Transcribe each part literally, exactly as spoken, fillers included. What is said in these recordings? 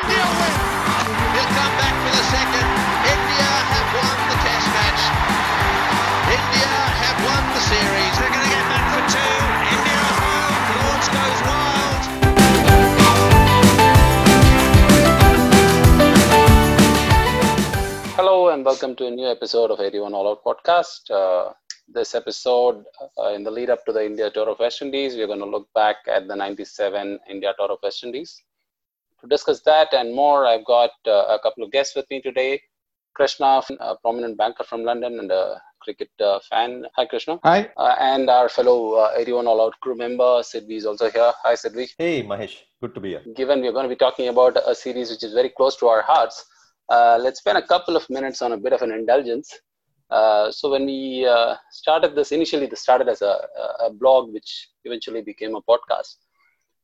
India win. He'll come back for the second. India have won the test match. India have won the series. They're going to get that for two. India home. Walsh goes wild. Hello and welcome to a new episode of eighty-one All Out podcast. Uh, This episode, uh, in the lead up to the India Tour of West Indies, we're going to look back at the ninety-seven India Tour of West Indies. To discuss that and more, I've got uh, a couple of guests with me today. Krishna, a prominent banker from London and a cricket uh, fan. Hi, Krishna. Hi. Uh, and our fellow uh, eighty-one All Out crew member, Sidvi, is also here. Hi, Sidvi. Hey, Mahesh. Good to be here. Given we're going to be talking about a series which is very close to our hearts, uh, let's spend a couple of minutes on a bit of an indulgence. Uh, so when we uh, started this, initially this started as a, a blog, which eventually became a podcast.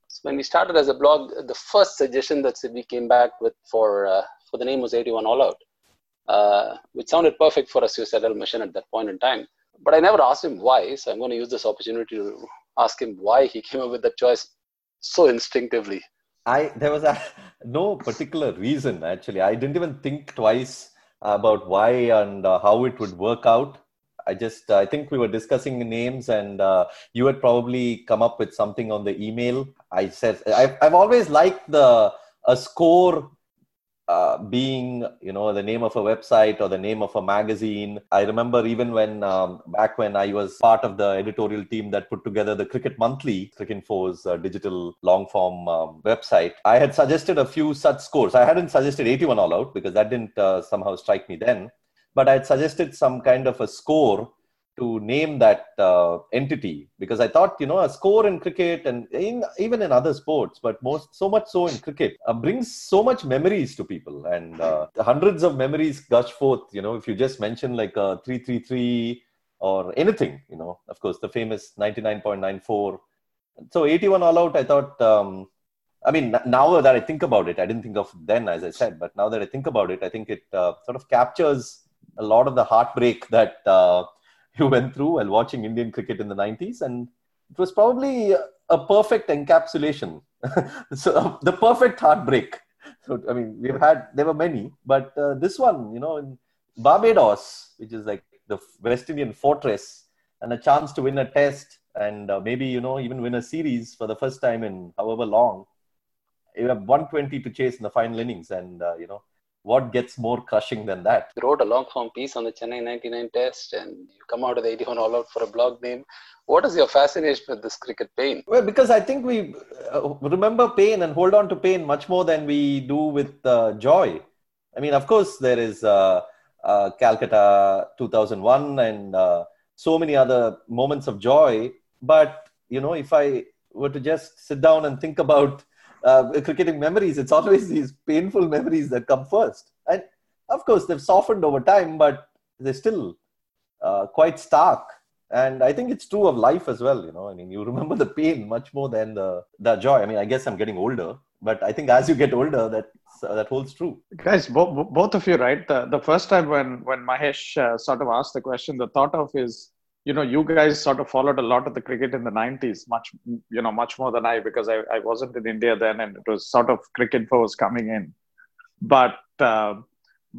So when we started as a blog, the first suggestion that Sidvi came back with for uh, for the name was eighty-one All Out, uh, which sounded perfect for a suicidal mission at that point in time. But I never asked him why, so I'm going to use this opportunity to ask him why he came up with that choice so instinctively. I there was a, no particular reason, actually. I didn't even think twice about why and uh, how it would work out. I just, uh, I think we were discussing names and uh, you had probably come up with something on the email. I said, I've, I've always liked the a score uh, being, you know, the name of a website or the name of a magazine. I remember even when, um, back when I was part of the editorial team that put together the Cricket Monthly, Cricinfo's uh, digital long form um, website, I had suggested a few such scores. I hadn't suggested eighty-one All Out because that didn't uh, somehow strike me then, but I had suggested some kind of a score to name that uh, entity, because I thought, you know, a score in cricket and in, even in other sports, but most so much so in cricket, uh, brings so much memories to people, and uh, hundreds of memories gush forth, you know, if you just mention like a three three three or anything, you know, of course, the famous ninety-nine point nine four. So eighty-one All Out, I thought, um, I mean, now that I think about it, I didn't think of then, as I said, but now that I think about it, I think it uh, sort of captures a lot of the heartbreak that uh, you went through while watching Indian cricket in the nineties, and it was probably a perfect encapsulation. So the perfect heartbreak. So I mean, we've had, there were many, but uh, this one, you know, in Barbados, which is like the West Indian fortress, and a chance to win a test and uh, maybe, you know, even win a series for the first time in however long. You have one twenty to chase in the final innings, and uh, you know, what gets more crushing than that? You wrote a long-form piece on the Chennai ninety-nine test and you come out of the eighty-one All Out for a blog name. What is your fascination with this cricket pain? Well, because I think we uh, remember pain and hold on to pain much more than we do with uh, joy. I mean, of course, there is uh, uh, Calcutta two thousand one and uh, so many other moments of joy. But, you know, if I were to just sit down and think about Uh, cricketing memories, it's always these painful memories that come first. And of course, they've softened over time, but they're still uh, quite stark. And I think it's true of life as well. You know, I mean, you remember the pain much more than the, the joy. I mean, I guess I'm getting older, but I think as you get older, that uh, that holds true. Guys, bo- both of you, right? The, the first time when, when Mahesh uh, sort of asked the question, the thought of is, you know, you guys sort of followed a lot of the cricket in the nineties, much, you know, much more than I, because I, I wasn't in India then, and it was sort of Cricinfo was coming in. But, uh,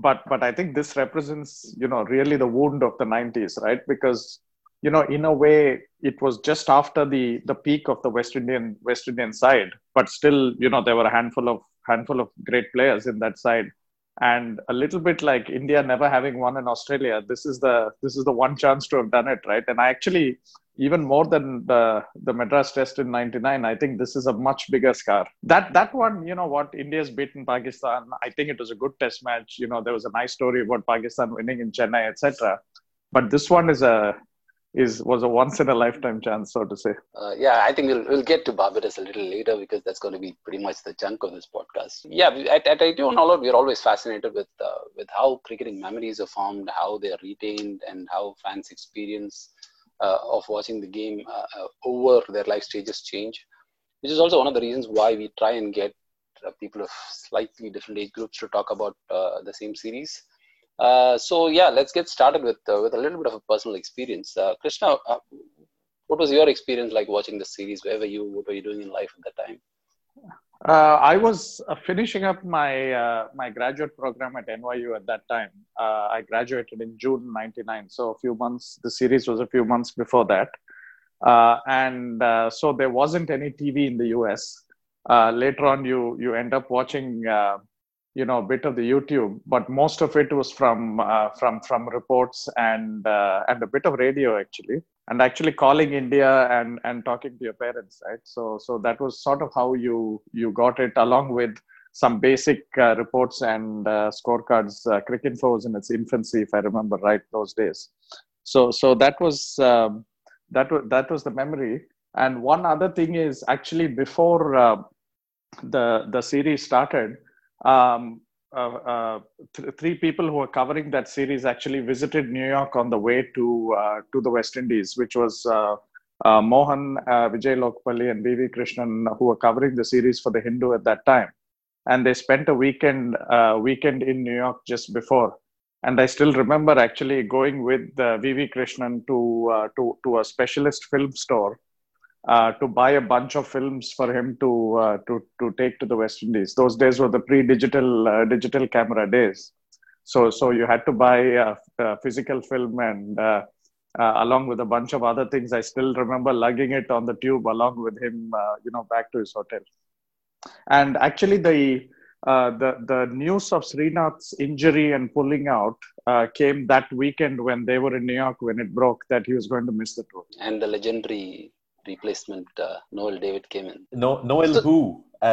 but, but I think this represents, you know, really the wound of the nineties, right? Because, you know, in a way, it was just after the the peak of the West Indian West Indian side, but still, you know, there were a handful of handful of great players in that side. And a little bit like India never having won in Australia, this is the this is the one chance to have done it, right? And I actually, even more than the the Madras Test in ninety-nine, I think this is a much bigger scar. That that one, you know what, India's beaten Pakistan. I think it was a good test match. You know, there was a nice story about Pakistan winning in Chennai, et cetera. But this one is a is was a once in a lifetime chance, so to say. Uh, yeah, I think we'll we'll get to Barbados a little later, because that's going to be pretty much the chunk of this podcast. Yeah, at at eighty-one All Out, we're always fascinated with uh, with how cricketing memories are formed, how they are retained, and how fans' experience uh, of watching the game uh, over their life stages change, which is also one of the reasons why we try and get uh, people of slightly different age groups to talk about uh, the same series. Uh, so yeah, let's get started with uh, with a little bit of a personal experience. Uh, Krishna, uh, what was your experience like watching the series? Where were you? What were you doing in life at that time? Uh, I was uh, finishing up my uh, my graduate program at N Y U at that time. Uh, I graduated in June ninety-nine, so a few months. The series was a few months before that, uh, and uh, so there wasn't any T V in the U S. Uh, later on, you you end up watching, uh, you know, a bit of the YouTube, but most of it was from uh, from from reports and uh, and a bit of radio actually. And actually calling India and, and talking to your parents, right? So so that was sort of how you, you got it, along with some basic uh, reports and uh, scorecards. Uh, Cricinfo was in its infancy, if I remember right, those days. So so that was um, that was that was the memory. And one other thing is actually before uh, the the series started, um, Uh, uh, th- three people who were covering that series actually visited New York on the way to uh, to the West Indies, which was uh, uh, Mohan, uh, Vijay Lokapalli, and V V Krishnan, who were covering the series for the Hindu at that time. And they spent a weekend uh, weekend in New York just before. And I still remember actually going with uh, V V Krishnan to uh, to to a specialist film store Uh, to buy a bunch of films for him to uh, to to take to the West Indies. Those days were the pre-digital uh, digital camera days, so so you had to buy a, a physical film and uh, uh, along with a bunch of other things. I still remember lugging it on the tube along with him, uh, you know, back to his hotel. And actually, the uh, the the news of Srinath's injury and pulling out uh, came that weekend when they were in New York when it broke that he was going to miss the tour. And the legendary replacement uh, Noel David came in. No, Noel so, who,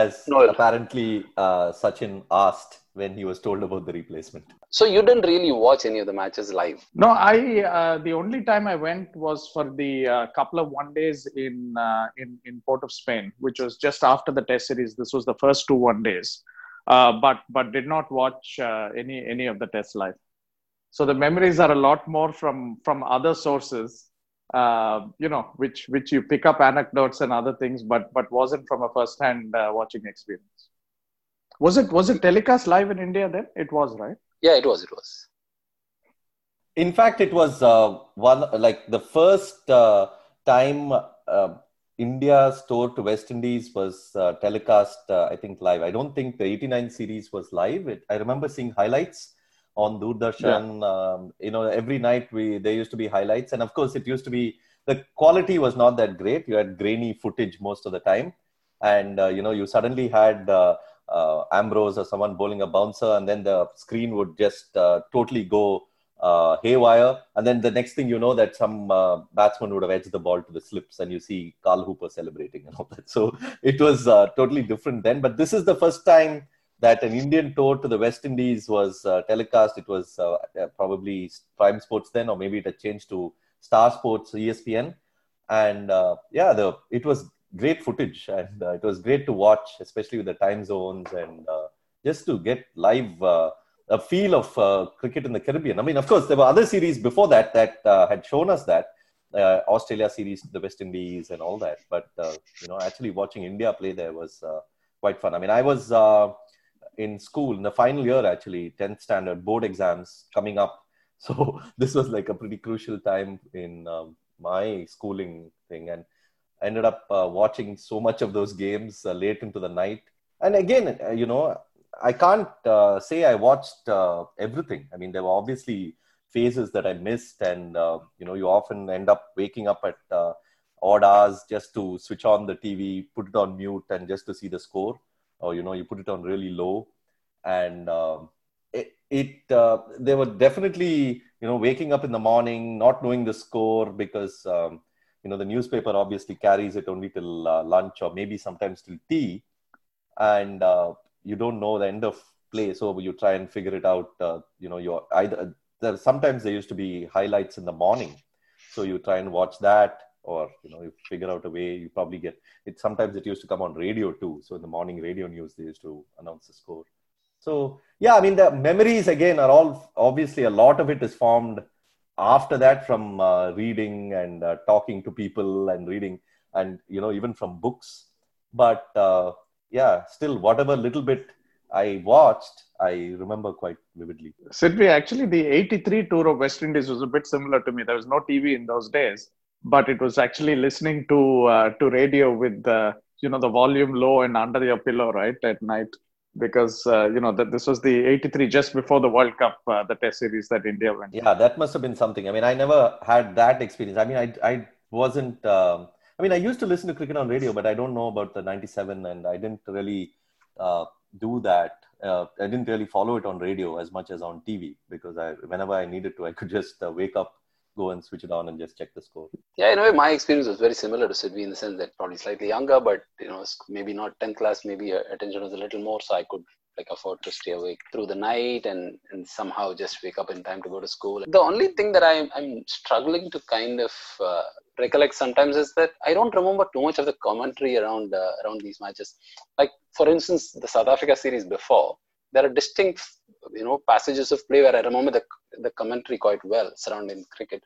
as Noel. apparently uh, Sachin asked when he was told about the replacement. So you didn't really watch any of the matches live? No, I uh, the only time I went was for the uh, couple of one days in, uh, in in Port of Spain, which was just after the Test series. This was the first two one days, uh, but but did not watch uh, any any of the Tests live. So the memories are a lot more from from other sources. Uh, you know, which which you pick up anecdotes and other things, but but wasn't from a first-hand uh, watching experience. Was it was it telecast live in India then? It was, right? Yeah, it was. It was. In fact, it was uh, one like the first uh, time uh, India's tour to West Indies was uh, telecast. Uh, I think live. I don't think the eighty-nine series was live. It, I remember seeing highlights on Doordarshan. Yeah. Um, you know, every night we there used to be highlights, and of course it used to be, the quality was not that great. You had grainy footage most of the time, and uh, you know, you suddenly had uh, uh, Ambrose or someone bowling a bouncer, and then the screen would just uh, totally go uh, haywire, and then the next thing you know, that some uh, batsman would have edged the ball to the slips, and you see Carl Hooper celebrating and all that. So it was uh, totally different then, but this is the first time that an Indian tour to the West Indies was uh, telecast. It was uh, probably Prime Sports then, or maybe it had changed to Star Sports, E S P N. And uh, yeah, the it was great footage, and uh, it was great to watch, especially with the time zones, and uh, just to get live uh, a feel of uh, cricket in the Caribbean. I mean, of course, there were other series before that that uh, had shown us that, uh, Australia series to the West Indies and all that. But, uh, you know, actually watching India play there was uh, quite fun. I mean, I was... Uh, in school, in the final year actually, tenth standard, board exams coming up. So this was like a pretty crucial time in um, my schooling thing, and I ended up uh, watching so much of those games uh, late into the night. And again, uh, you know, I can't uh, say I watched uh, everything. I mean, there were obviously phases that I missed, and, uh, you know, you often end up waking up at uh, odd hours just to switch on the T V, put it on mute, and just to see the score. Or, you know, you put it on really low, and uh, it, it uh, they were definitely, you know, waking up in the morning, not knowing the score, because, um, you know, the newspaper obviously carries it only till uh, lunch, or maybe sometimes till tea, and uh, you don't know the end of play. So you try and figure it out, uh, you know, you're either, there, sometimes there used to be highlights in the morning. So you try and watch that. Or, you know, you figure out a way, you probably get it. Sometimes it used to come on radio too. So in the morning radio news, they used to announce the score. So, yeah, I mean, the memories again are all, obviously a lot of it is formed after that from uh, reading and uh, talking to people and reading and, you know, even from books. But uh, yeah, still whatever little bit I watched, I remember quite vividly. Sidvi, actually the eighty-three tour of West Indies was a bit similar to me. There was no T V in those days. But it was actually listening to uh, to radio with uh, you know, the volume low and under your pillow, right, at night. Because, uh, you know, that this was the eighty-three, just before the World Cup, uh, the test series that India went. Yeah, that must have been something. I mean, I never had that experience. I mean, I I wasn't, um, I mean, I used to listen to cricket on radio, but I don't know about the ninety-seven, and I didn't really uh, do that. Uh, I didn't really follow it on radio as much as on T V, because I, whenever I needed to, I could just uh, wake up, go and switch it on and just check the score. Yeah, in a way, my experience was very similar to Sidvi, in the sense that probably slightly younger, but, you know, maybe not tenth class, maybe attention was a little more, so I could like afford to stay awake through the night and, and somehow just wake up in time to go to school. The only thing that I'm, I'm struggling to kind of uh, recollect sometimes is that I don't remember too much of the commentary around uh, around these matches. Like, for instance, the South Africa series before, there are distinct, you know, passages of play where I remember the the commentary quite well surrounding cricket.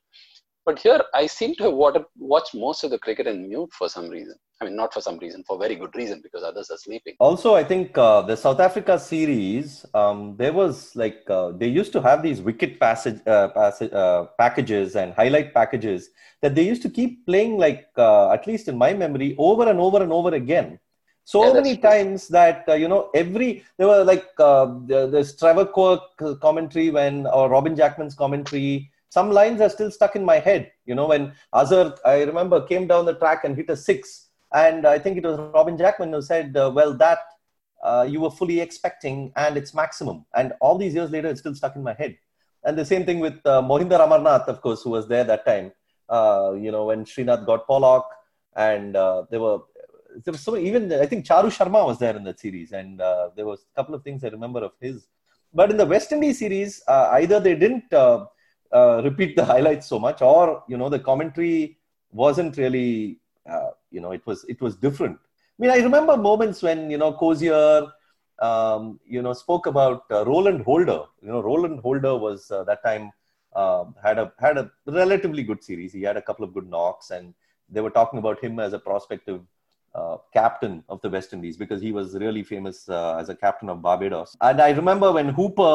But here, I seem to have watched most of the cricket in mute for some reason. I mean, not for some reason, for very good reason, because others are sleeping. Also, I think uh, the South Africa series, um, there was like, uh, they used to have these wicket passage, uh, passage uh, packages and highlight packages that they used to keep playing, like, uh, at least in my memory, over and over and over again. So yeah, many times that, uh, you know, every, there were like, uh, there's Trevor Quirk commentary when, or Robin Jackman's commentary. Some lines are still stuck in my head. You know, when Azhar, I remember, came down the track and hit a six. And I think it was Robin Jackman who said, uh, well, that uh, you were fully expecting and it's maximum. And all these years later, it's still stuck in my head. And the same thing with uh, Mohinder Amarnath, of course, who was there that time. Uh, you know, when Srinath got Pollock, and uh, there were, There was so even I think Charu Sharma was there in that series, and uh, there was a couple of things I remember of his. But in the West Indies series, uh, either they didn't uh, uh, repeat the highlights so much, or, you know, the commentary wasn't really, uh, you know, it was it was different. I mean, I remember moments when, you know, Cozier, um, you know, spoke about uh, Roland Holder. You know, Roland Holder was uh, that time uh, had a had a relatively good series. He had a couple of good knocks, and they were talking about him as a prospective Uh, captain of the West Indies, because he was really famous uh, as a captain of Barbados. And I remember when Hooper,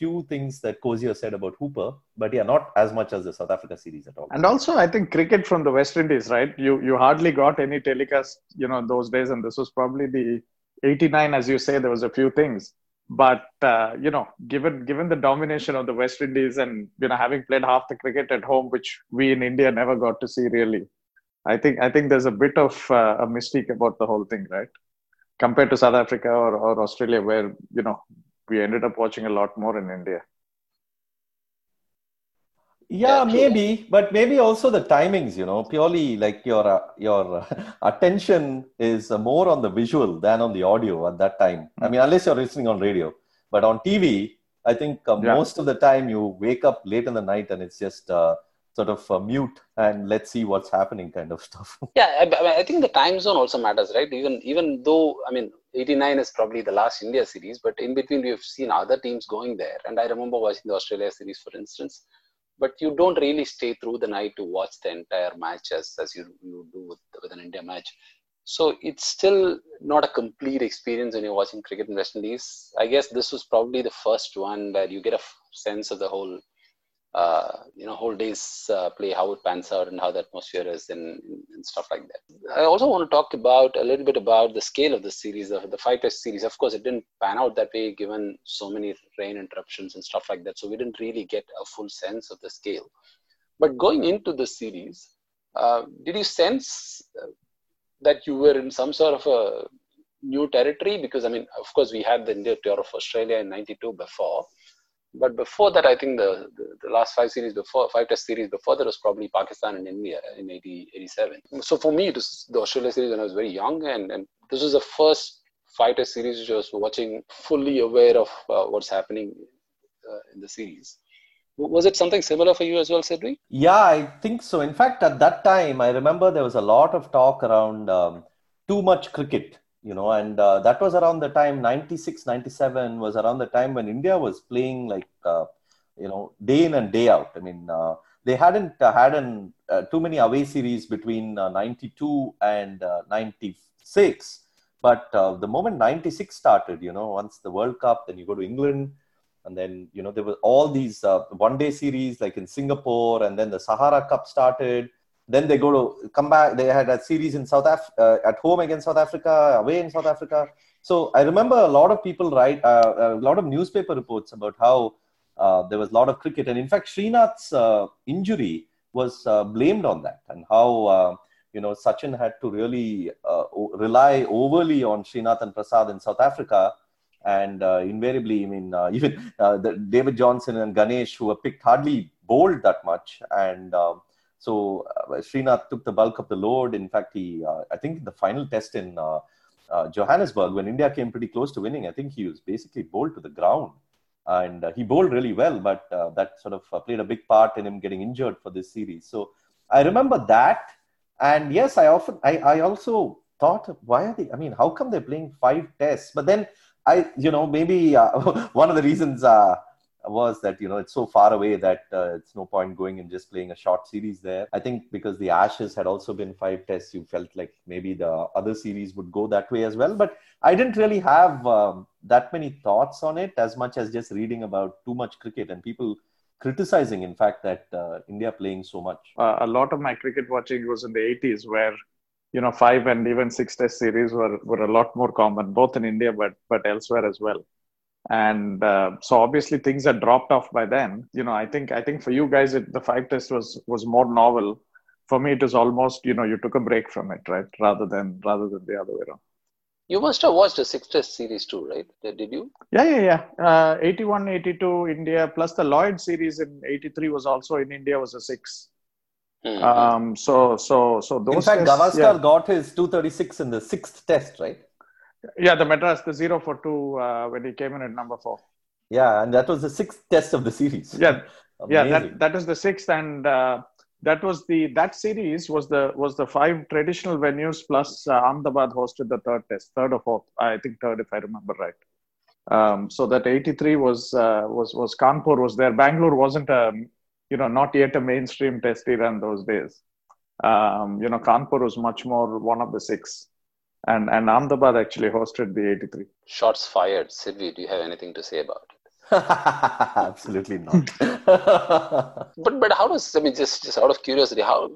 few things that Cozier said about Hooper, but yeah, not as much as the South Africa series at all. And also, I think cricket from the West Indies, right? You you hardly got any telecast, you know, in those days, and this was probably the eighty-nine, as you say, there was a few things. But, uh, you know, given given the domination of the West Indies and, you know, having played half the cricket at home, which we in India never got to see really, I think I think there's a bit of uh, a mystique about the whole thing, right? Compared to South Africa or, or Australia, where, you know, we ended up watching a lot more in India. Yeah, maybe, but maybe also the timings, you know, purely like your uh, your attention is more on the visual than on the audio at that time. Mm-hmm. I mean, unless you're listening on radio, but on T V, I think uh, yeah. most of the time you wake up late in the night and it's just Uh, sort of uh, mute and let's see what's happening kind of stuff. Yeah, I, I think the time zone also matters, right? Even even though, I mean, eighty-nine is probably the last India series, but in between we've seen other teams going there. And I remember watching the Australia series, for instance, but you don't really stay through the night to watch the entire match as, as you, you do with, with an India match. So it's still not a complete experience when you're watching cricket in West Indies. I guess this was probably the first one where you get a sense of the whole Uh, you know, whole day's uh, play, how it pans out and how the atmosphere is and, and stuff like that. I also want to talk about a little bit about the scale of the series, the, the five-test series. Of course, it didn't pan out that way given so many rain interruptions and stuff like that. So we didn't really get a full sense of the scale. But going into the series, uh, did you sense that you were in some sort of a new territory? Because, I mean, of course, we had the India tour of Australia in ninety-two before. But before that, I think the, the, the last five series before, five test series before that was probably Pakistan and India in eighty, eighty-seven. So for me, it was the Australia series when I was very young. And, and this was the first five test series which I was watching fully aware of uh, what's happening uh, in the series. Was it something similar for you as well, Sidvi? Yeah, I think so. In fact, at that time, I remember there was a lot of talk around um, too much cricket. You know, and uh, that was around the time, ninety-six, ninety-seven was around the time when India was playing like, uh, you know, day in and day out. I mean, uh, they hadn't uh, had an, uh, too many away series between uh, ninety-two and uh, ninety-six. But uh, the moment ninety-six started, you know, once the World Cup, then you go to England. And then, you know, there were all these uh, one day series like in Singapore, and then the Sahara Cup started. Then they go to come back. They had a series in South Af uh, at home against South Africa, away in South Africa. So I remember a lot of people write uh, a lot of newspaper reports about how uh, there was a lot of cricket, and in fact, Srinath's uh, injury was uh, blamed on that, and how uh, you know Sachin had to really uh, rely overly on Srinath and Prasad in South Africa. And uh, invariably, I mean, uh, even uh, the David Johnson and Ganesh, who were picked, hardly bowled that much. And uh, so uh, Srinath took the bulk of the load. In fact, he, uh, I think the final test in uh, uh, Johannesburg, when India came pretty close to winning, I think he was basically bowled to the ground. And uh, he bowled really well, but uh, that sort of uh, played a big part in him getting injured for this series. So I remember that. And yes, I often, I, I also thought, why are they, I mean, how come they're playing five tests? But then, I, you know, maybe uh, one of the reasons uh, was that, you know, it's so far away that uh, it's no point going and just playing a short series there. I think because the Ashes had also been five tests, you felt like maybe the other series would go that way as well. But I didn't really have um, that many thoughts on it, as much as just reading about too much cricket and people criticizing, in fact, that uh, India playing so much. Uh, a lot of my cricket watching was in the eighties, where you know, five and even six test series were, were a lot more common, both in India, but, but elsewhere as well. And uh, so obviously things had dropped off by then. You know, I think, I think for you guys, it, the five test was, was more novel. For me, it was almost, you know, you took a break from it, right? Rather than, rather than the other way around. You must have watched a six test series too, right? Did you? Yeah, yeah, yeah. Uh, eighty-one, eighty-two India, plus the Lloyd series in eighty-three was also in India, was a six. Mm-hmm. Um, so, so, so those. In fact, tests, Gavaskar yeah. got his two thirty-six in the sixth test, right? Yeah, the Madras, the zero for two uh, when he came in at number four. Yeah, and that was the sixth test of the series. Yeah, yeah, that that was the sixth, and uh, that was the that series was the was the five traditional venues plus uh, Ahmedabad hosted the third test, third or fourth, I think third if I remember right. Um, so that eighty-three was uh, was was Kanpur was there. Bangalore wasn't a. You know, not yet a mainstream test era in those days. Um, you know, Kanpur was much more one of the six. And and Ahmedabad actually hosted the eighty-three. Shots fired. Sidvi, do you have anything to say about it? Absolutely not. but but how does, I mean, just, just out of curiosity, how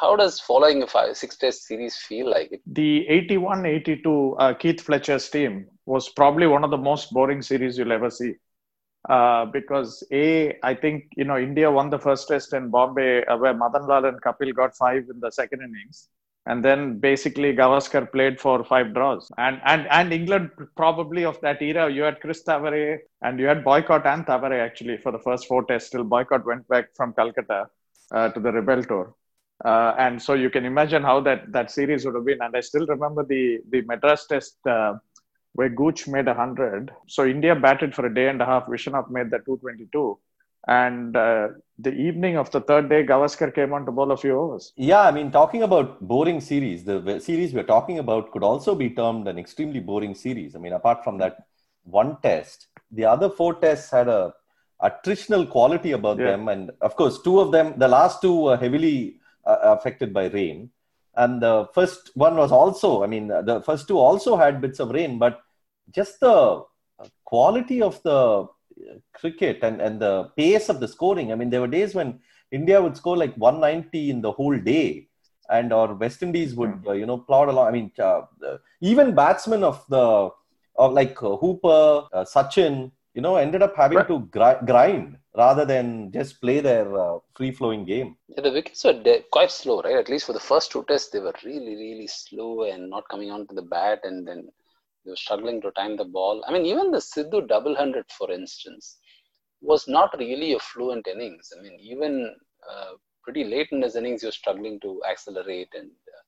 how does following a five, six test series feel like it? The eighty-one eighty-two uh, Keith Fletcher's team was probably one of the most boring series you'll ever see. Uh, because A, I think, you know, India won the first test in Bombay uh, where Madan Lal and Kapil got five in the second innings. And then basically Gavaskar played for five draws. And and and England probably of that era, you had Chris Tavare and you had Boycott and Tavare actually for the first four tests till Boycott went back from Calcutta uh, to the Rebel Tour. Uh, and so you can imagine how that, that series would have been. And I still remember the, the Madras test uh, where Gooch made one hundred. So India batted for a day and a half. Vishwanath made the two twenty-two. And uh, the evening of the third day, Gavaskar came on to bowl a few overs. Yeah, I mean, talking about boring series, the series we're talking about could also be termed an extremely boring series. I mean, apart from that one test, the other four tests had a attritional quality about yeah. them. And of course, two of them, the last two were heavily uh, affected by rain. And the first one was also, I mean, the first two also had bits of rain, but just the quality of the cricket and, and the pace of the scoring. I mean, there were days when India would score like one ninety in the whole day, and or West Indies would, uh, you know, plod along. I mean, uh, even batsmen of the, of like uh, Hooper, uh, Sachin, you know, ended up having to gri- grind rather than just play their uh, free-flowing game. Yeah, the wickets were de- quite slow, right? At least for the first two tests, they were really, really slow and not coming on to the bat, and then they were struggling to time the ball. I mean, even the Sidhu double hundred, for instance, was not really a fluent innings. I mean, even uh, pretty late in his innings, you're struggling to accelerate. and uh,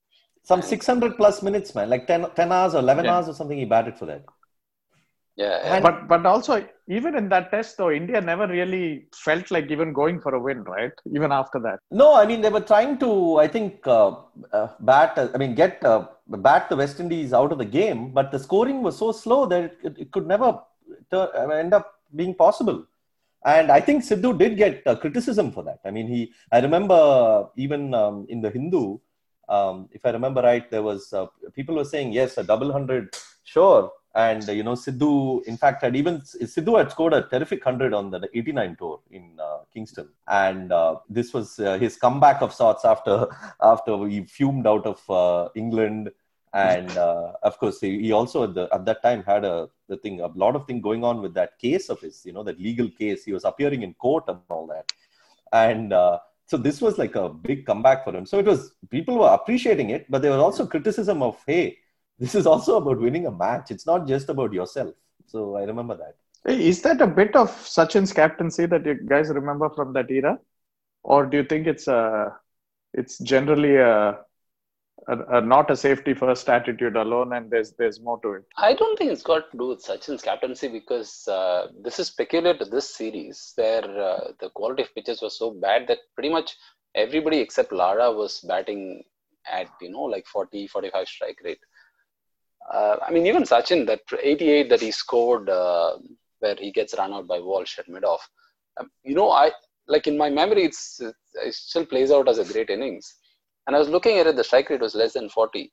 Some and six hundred plus minutes, man, like ten, ten hours or eleven yeah. hours or something, he batted for that. Yeah, yeah. But but also, even in that test, though, India never really felt like even going for a win, right? Even after that. No, I mean, they were trying to, I think, uh, uh, bat, uh, I mean, get, uh, bat the West Indies out of the game. But the scoring was so slow that it, it could never ter- end up being possible. And I think Sidhu did get uh, criticism for that. I mean, he, I remember even um, in the Hindu, um, if I remember right, there was, uh, people were saying, yes, a double hundred, sure. And, you know, Sidhu, in fact, had even, Sidhu had scored a terrific one hundred on the eighty-nine tour in uh, Kingston. And uh, this was uh, his comeback of sorts after after he fumed out of uh, England. And, uh, of course, he, he also at, the, at that time had a the thing, a lot of thing going on with that case of his, you know, that legal case. He was appearing in court and all that. And uh, so this was like a big comeback for him. So it was, people were appreciating it, but there was also criticism of, hey, this is also about winning a match. It's not just about yourself. So I remember that. Is that a bit of Sachin's captaincy that you guys remember from that era? Or do you think it's a, it's generally a, a, a not a safety first attitude alone and there's there's more to it? I don't think it's got to do with Sachin's captaincy because uh, this is peculiar to this series where uh, the quality of pitches was so bad that pretty much everybody except Lara was batting at, you know, like forty, forty-five strike rate. Uh, I mean, even Sachin, that eighty-eight that he scored, uh, where he gets run out by Walsh at mid-off. Um, you know, I like in my memory, it's it still plays out as a great innings. And I was looking at it, the strike rate was less than forty.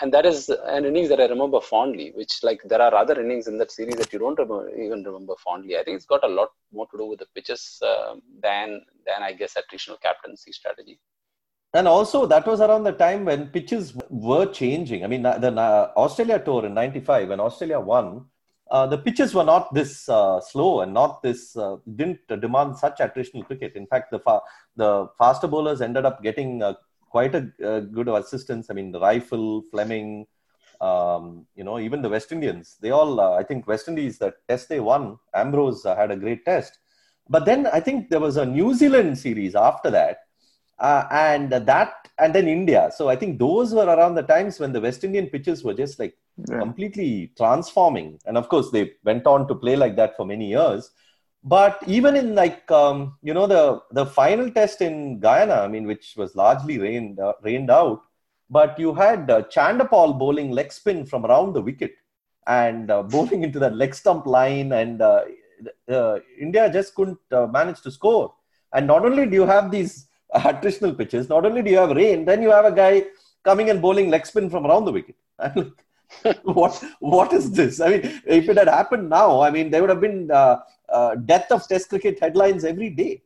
And that is an innings that I remember fondly, which like there are other innings in that series that you don't remember, even remember fondly. I think it's got a lot more to do with the pitches uh, than, than, I guess, attritional captaincy strategy. And also, that was around the time when pitches were changing. I mean, the Australia tour in ninety-five, when Australia won, uh, the pitches were not this uh, slow and not this, uh, didn't demand such attritional cricket. In fact, the fa- the faster bowlers ended up getting uh, quite a uh, good assistance. I mean, the Rifle, Fleming, um, you know, even the West Indians, they all, uh, I think West Indies, the test they won, Ambrose uh, had a great test. But then I think there was a New Zealand series after that. Uh, and that, and then India. So I think those were around the times when the West Indian pitches were just like yeah. completely transforming. And of course, they went on to play like that for many years. But even in like, um, you know, the, the final test in Guyana, I mean, which was largely rained, uh, rained out, but you had uh, Chanderpaul bowling leg spin from around the wicket and uh, bowling into that leg stump line. And uh, uh, India just couldn't uh, manage to score. And not only do you have these attritional pitches, not only do you have rain, then you have a guy coming and bowling leg spin from around the wicket. what what is this? I mean, if it had happened now, I mean, there would have been uh, uh, death of test cricket headlines every day.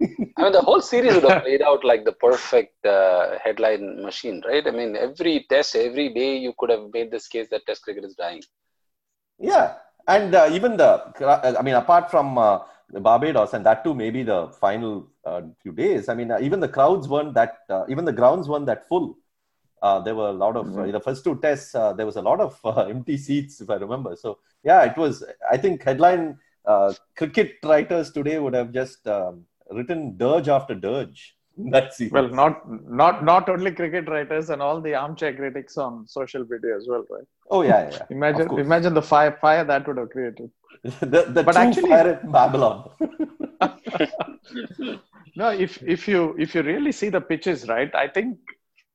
I mean, the whole series would have played out like the perfect uh, headline machine, right? I mean, every test, every day, you could have made this case that test cricket is dying. Yeah. And uh, even the, I mean, apart from uh, the Barbados and that too, maybe the final uh, few days, I mean, uh, even the crowds weren't that, uh, even the grounds weren't that full. Uh, there were a lot of, mm-hmm. uh, the first two tests, uh, there was a lot of uh, empty seats, if I remember. So, yeah, it was, I think headline uh, cricket writers today would have just um, written dirge after dirge. That's it. Well, not not not only cricket writers and all the armchair critics on social media as well, right? Oh yeah, yeah. imagine imagine the fire fire that would have created. the the but actually, fire in Babylon. No, if if you if you really see the pitches, right? I think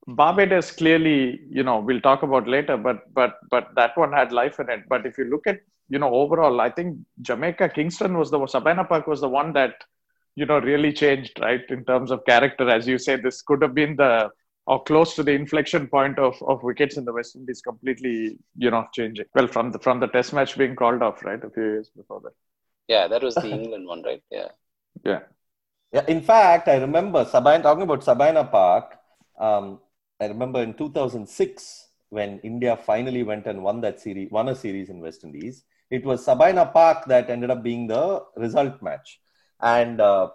Barbados clearly, you know, we'll talk about later, but but but that one had life in it. But if you look at, you know, overall, I think Jamaica, Kingston was the Sabina Park was the one that, you know, really changed, right, in terms of character. As you say, this could have been the, or close to the inflection point of, of wickets in the West Indies completely, you know, changing. Well, from the from the test match being called off, right, a few years before that. Yeah, that was the England one, right? Yeah. Yeah. Yeah. In fact, I remember, Sabina, talking about Sabina Park, um, I remember in two thousand six, when India finally went and won that series, won a series in West Indies, it was Sabina Park that ended up being the result match. And uh,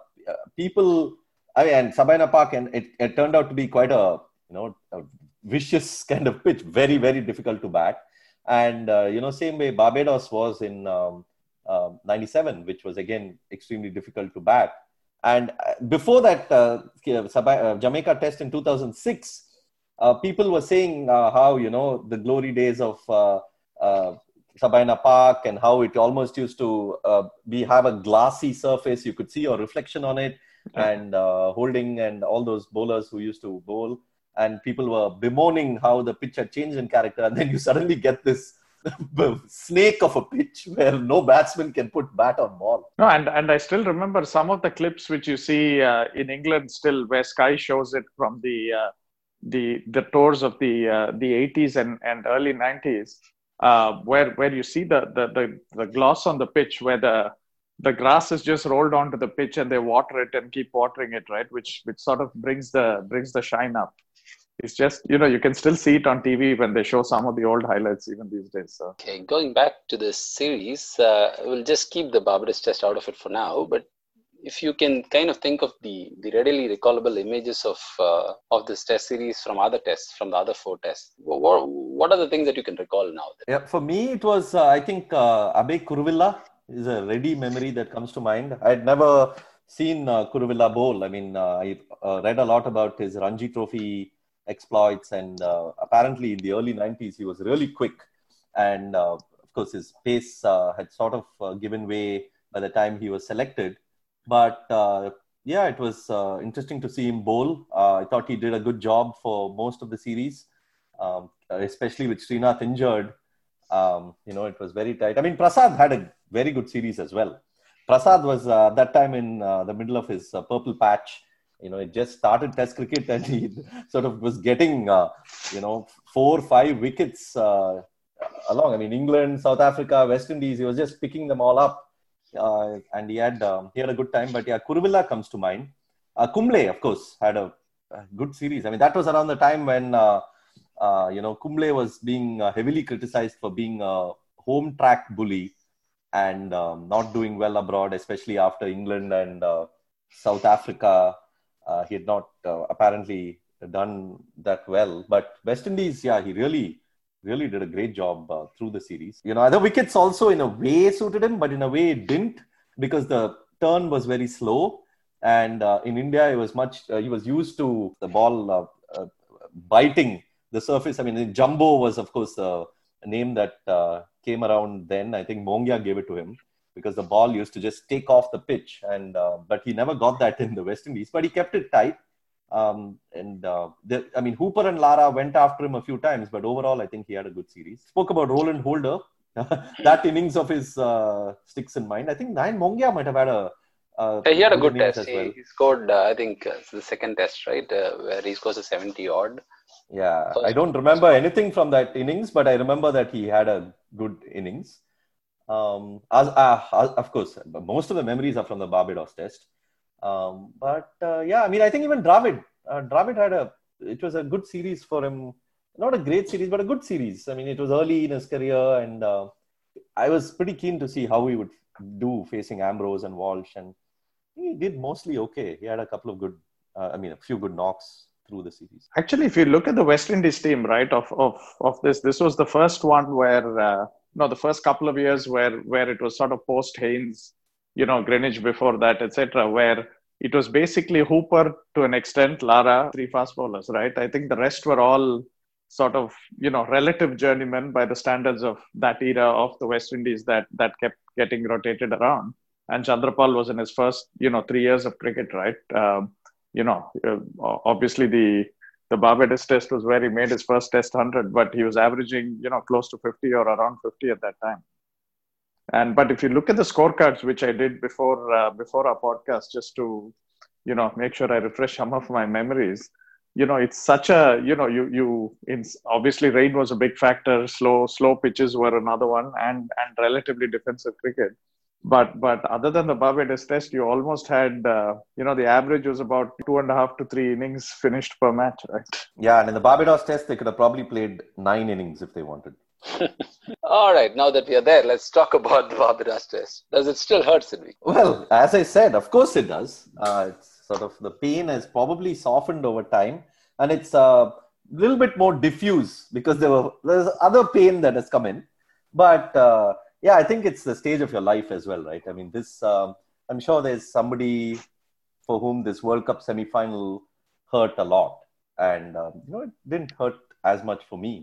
people, I mean, and Sabina Park, and it, it turned out to be quite a, you know, a vicious kind of pitch, very, very difficult to bat. And, uh, you know, same way Barbados was in um, uh, ninety-seven, which was, again, extremely difficult to bat. And before that uh, Jamaica test in two thousand six, uh, people were saying uh, how, you know, the glory days of uh, uh, Sabina Park and how it almost used to uh, be have a glassy surface. You could see your reflection on it, okay. and uh, Holding and all those bowlers who used to bowl, and people were bemoaning how the pitch had changed in character. And then you suddenly get this snake of a pitch where no batsman can put bat on ball. No, and, and I still remember some of the clips which you see uh, in England still, where Sky shows it from the uh, the the tours of the uh, the eighties and, and early nineties. uh, where where you see the, the the the gloss on the pitch, where the the grass is just rolled onto the pitch and they water it and keep watering it, right? Which which sort of brings the brings the shine up. It's just, you know, you can still see it on T V when they show some of the old highlights even these days. So. Okay, going back to this series, uh, we'll just keep the Barbados Test out of it for now. But if you can kind of think of the, the readily recallable images of uh, of this Test series from other tests, from the other four tests, what, what are the things that you can recall now? Yeah, for me, it was, uh, I think, uh, Abe Kuruvilla is a ready memory that comes to mind. I'd never seen uh, Kuruvilla bowl. I mean, uh, I uh, read a lot about his Ranji Trophy exploits, and uh, apparently in the early nineties he was really quick, and uh, of course his pace uh, had sort of uh, given way by the time he was selected, but uh, yeah, it was uh, interesting to see him bowl. uh, I thought he did a good job for most of the series, um, especially with Srinath injured. Um, you know, it was very tight. I mean, Prasad had a very good series as well. Prasad was uh, that time in uh, the middle of his uh, purple patch. You know, it just started Test cricket and he sort of was getting, uh, you know, four, five wickets uh, along. I mean, England, South Africa, West Indies, he was just picking them all up. Uh, and he had um, he had a good time. But yeah, Kuruvilla comes to mind. Uh, Kumble, of course, had a, a good series. I mean, that was around the time when, uh, uh, you know, Kumble was being uh, heavily criticized for being a home track bully and um, not doing well abroad, especially after England and uh, South Africa. Uh, he had not uh, apparently done that well. But West Indies, yeah, he really, really did a great job uh, through the series. You know, the wickets also in a way suited him, but in a way it didn't, because the turn was very slow. And uh, in India, it was much, uh, he was used to the ball uh, uh, biting the surface. I mean, Jumbo was, of course, uh, a name that uh, came around then. I think Mongia gave it to him, because the ball used to just take off the pitch, and uh, but he never got that in the West Indies, but he kept it tight. Um, and uh, the, I mean, Hooper and Lara went after him a few times, but overall, I think he had a good series. Spoke about Roland Holder, that innings of his uh, sticks in mind. I think Nayan Mongia might have had a. Uh, yeah, he had a good test. He, well. he scored, uh, I think, uh, the second test, right, uh, where he scores a seventy odd. Yeah, so I don't remember anything from that innings, but I remember that he had a good innings. Um, as, uh, as, of course, most of the memories are from the Barbados Test. Um, but uh, yeah, I mean, I think even Dravid, uh, Dravid had a, it was a good series for him. Not a great series, but a good series. I mean, it was early in his career, and uh, I was pretty keen to see how he would do facing Ambrose and Walsh, and he did mostly okay. He had a couple of good, uh, I mean, a few good knocks through the series. Actually, if you look at the West Indies team, right, of of of this, this was the first one where. Uh, No, the first couple of years where where it was sort of post-Haynes, you know, Greenwich before that, et cetera, where it was basically Hooper to an extent, Lara, three fast bowlers, right? I think the rest were all sort of, you know, relative journeymen by the standards of that era of the West Indies that that kept getting rotated around. And Chanderpaul was in his first, you know, three years of cricket, right? Um, you know, obviously the... The Barbados Test was where he made his first Test one hundred, but he was averaging, you know, close to fifty or around fifty at that time. And but if you look at the scorecards, which I did before uh, before our podcast, just to, you know, make sure I refresh some of my memories, you know, it's such a, you know, you you in, obviously rain was a big factor, slow slow pitches were another one, and and relatively defensive cricket. But but other than the Barbados Test, you almost had, uh, you know, the average was about two and a half to three innings finished per match, right? Yeah, and in the Barbados Test, they could have probably played nine innings if they wanted. All right, now that we are there, let's talk about the Barbados Test. Does it still hurt, Sidvi? Well, as I said, of course it does. Uh, it's sort of, the pain has probably softened over time, and it's a little bit more diffuse because there were there's other pain that has come in. But... Uh, Yeah, I think it's the stage of your life as well, right? I mean, this, um, I'm sure there's somebody for whom this World Cup semi-final hurt a lot. And, um, you know, it didn't hurt as much for me.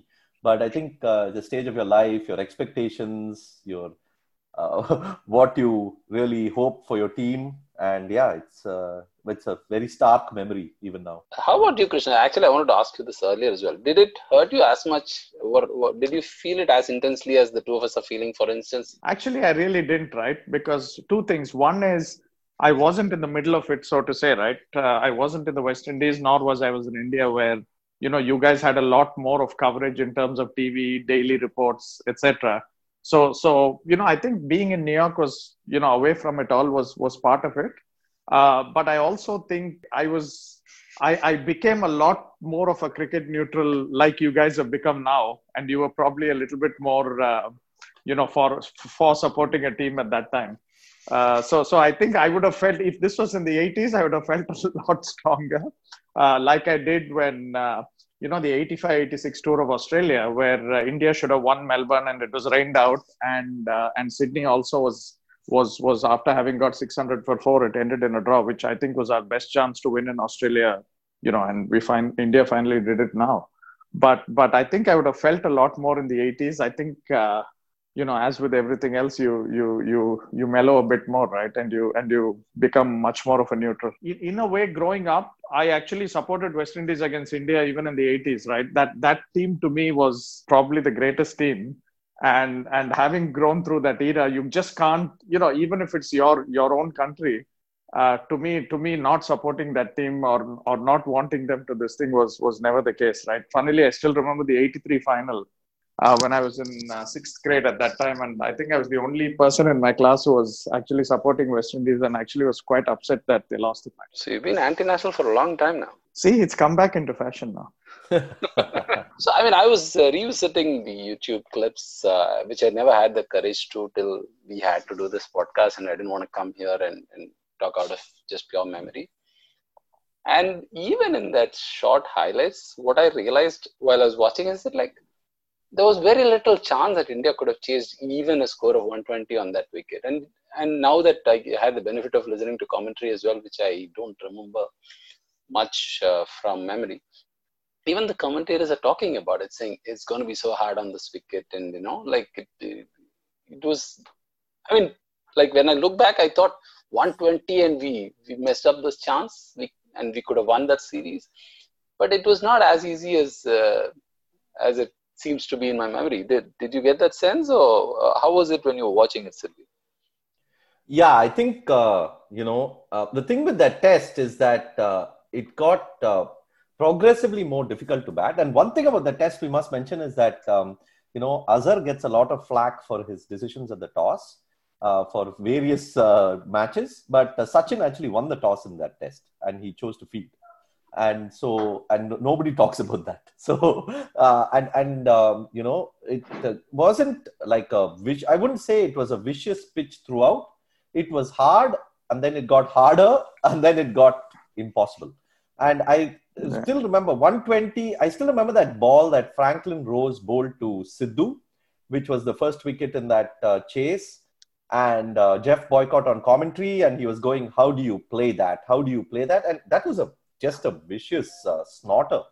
But I think uh, the stage of your life, your expectations, your uh, what you really hope for your team. And yeah, it's uh, it's a very stark memory even now. How about you, Krishna? Actually, I wanted to ask you this earlier as well. Did it hurt you as much? Or, or did you feel it as intensely as the two of us are feeling, for instance? Actually, I really didn't, right? Because two things. One is, I wasn't in the middle of it, so to say, right? Uh, I wasn't in the West Indies, nor was I was in India where, you know, you guys had a lot more of coverage in terms of T V, daily reports, et cetera. So, so you know, I think being in New York was, you know, away from it all was was part of it. Uh, but I also think I was, I, I became a lot more of a cricket neutral, like you guys have become now, and you were probably a little bit more, uh, you know, for for supporting a team at that time. Uh, so, so I think I would have felt, if this was in the eighties, I would have felt a lot stronger, uh, like I did when, uh, you know, the eighty-five eighty-six tour of Australia, where uh, India should have won Melbourne and it was rained out, and uh, and Sydney also was. was was after having got six hundred for four, it ended in a draw, which I think was our best chance to win in Australia, you know, and we find India finally did it now. But but I think I would have felt a lot more in the eighties. I think, uh, you know, as with everything else, you you you you mellow a bit more, right? And you and you become much more of a neutral. In, in a way, growing up, I actually supported West Indies against India even in the eighties, right? That that team to me was probably the greatest team. And and having grown through that era, you just can't, you know, even if it's your your own country, uh, to me, to me, not supporting that team or or not wanting them to this thing was was never the case, right? Funnily, I still remember the eighty-three final uh, when I was in uh, sixth grade at that time. And I think I was the only person in my class who was actually supporting West Indies and actually was quite upset that they lost the match. So you've been anti-national for a long time now. See, it's come back into fashion now. So, I mean, I was uh, revisiting the YouTube clips, uh, which I never had the courage to till we had to do this podcast, and I didn't want to come here and, and talk out of just pure memory. And even in that short highlights, what I realized while I was watching is that, like, there was very little chance that India could have chased even a score of one twenty on that wicket. And, and now that I had the benefit of listening to commentary as well, which I don't remember much uh, from memory. Even the commentators are talking about it, saying it's going to be so hard on this wicket, and you know, like it, it, it was. I mean, like when I look back, I thought one twenty, and we we messed up this chance, we, and we could have won that series, but it was not as easy as uh, as it seems to be in my memory. Did did you get that sense, or uh, how was it when you were watching it, Sidhu? Yeah, I think uh, you know uh, the thing with that test is that uh, it got. Uh, progressively more difficult to bat. And one thing about the test we must mention is that, um, you know, Azhar gets a lot of flack for his decisions at the toss uh, for various uh, matches. But uh, Sachin actually won the toss in that test and he chose to field. And so, and nobody talks about that. So, uh, and, and um, you know, it uh, wasn't like a, vic- I wouldn't say it was a vicious pitch throughout. It was hard and then it got harder and then it got impossible. And I still remember one twenty. I still remember that ball that Franklin Rose bowled to Sidhu, which was the first wicket in that uh, chase. And uh, Jeff Boycott on commentary, and he was going, "How do you play that? How do you play that?" And that was a just a vicious uh, snorter.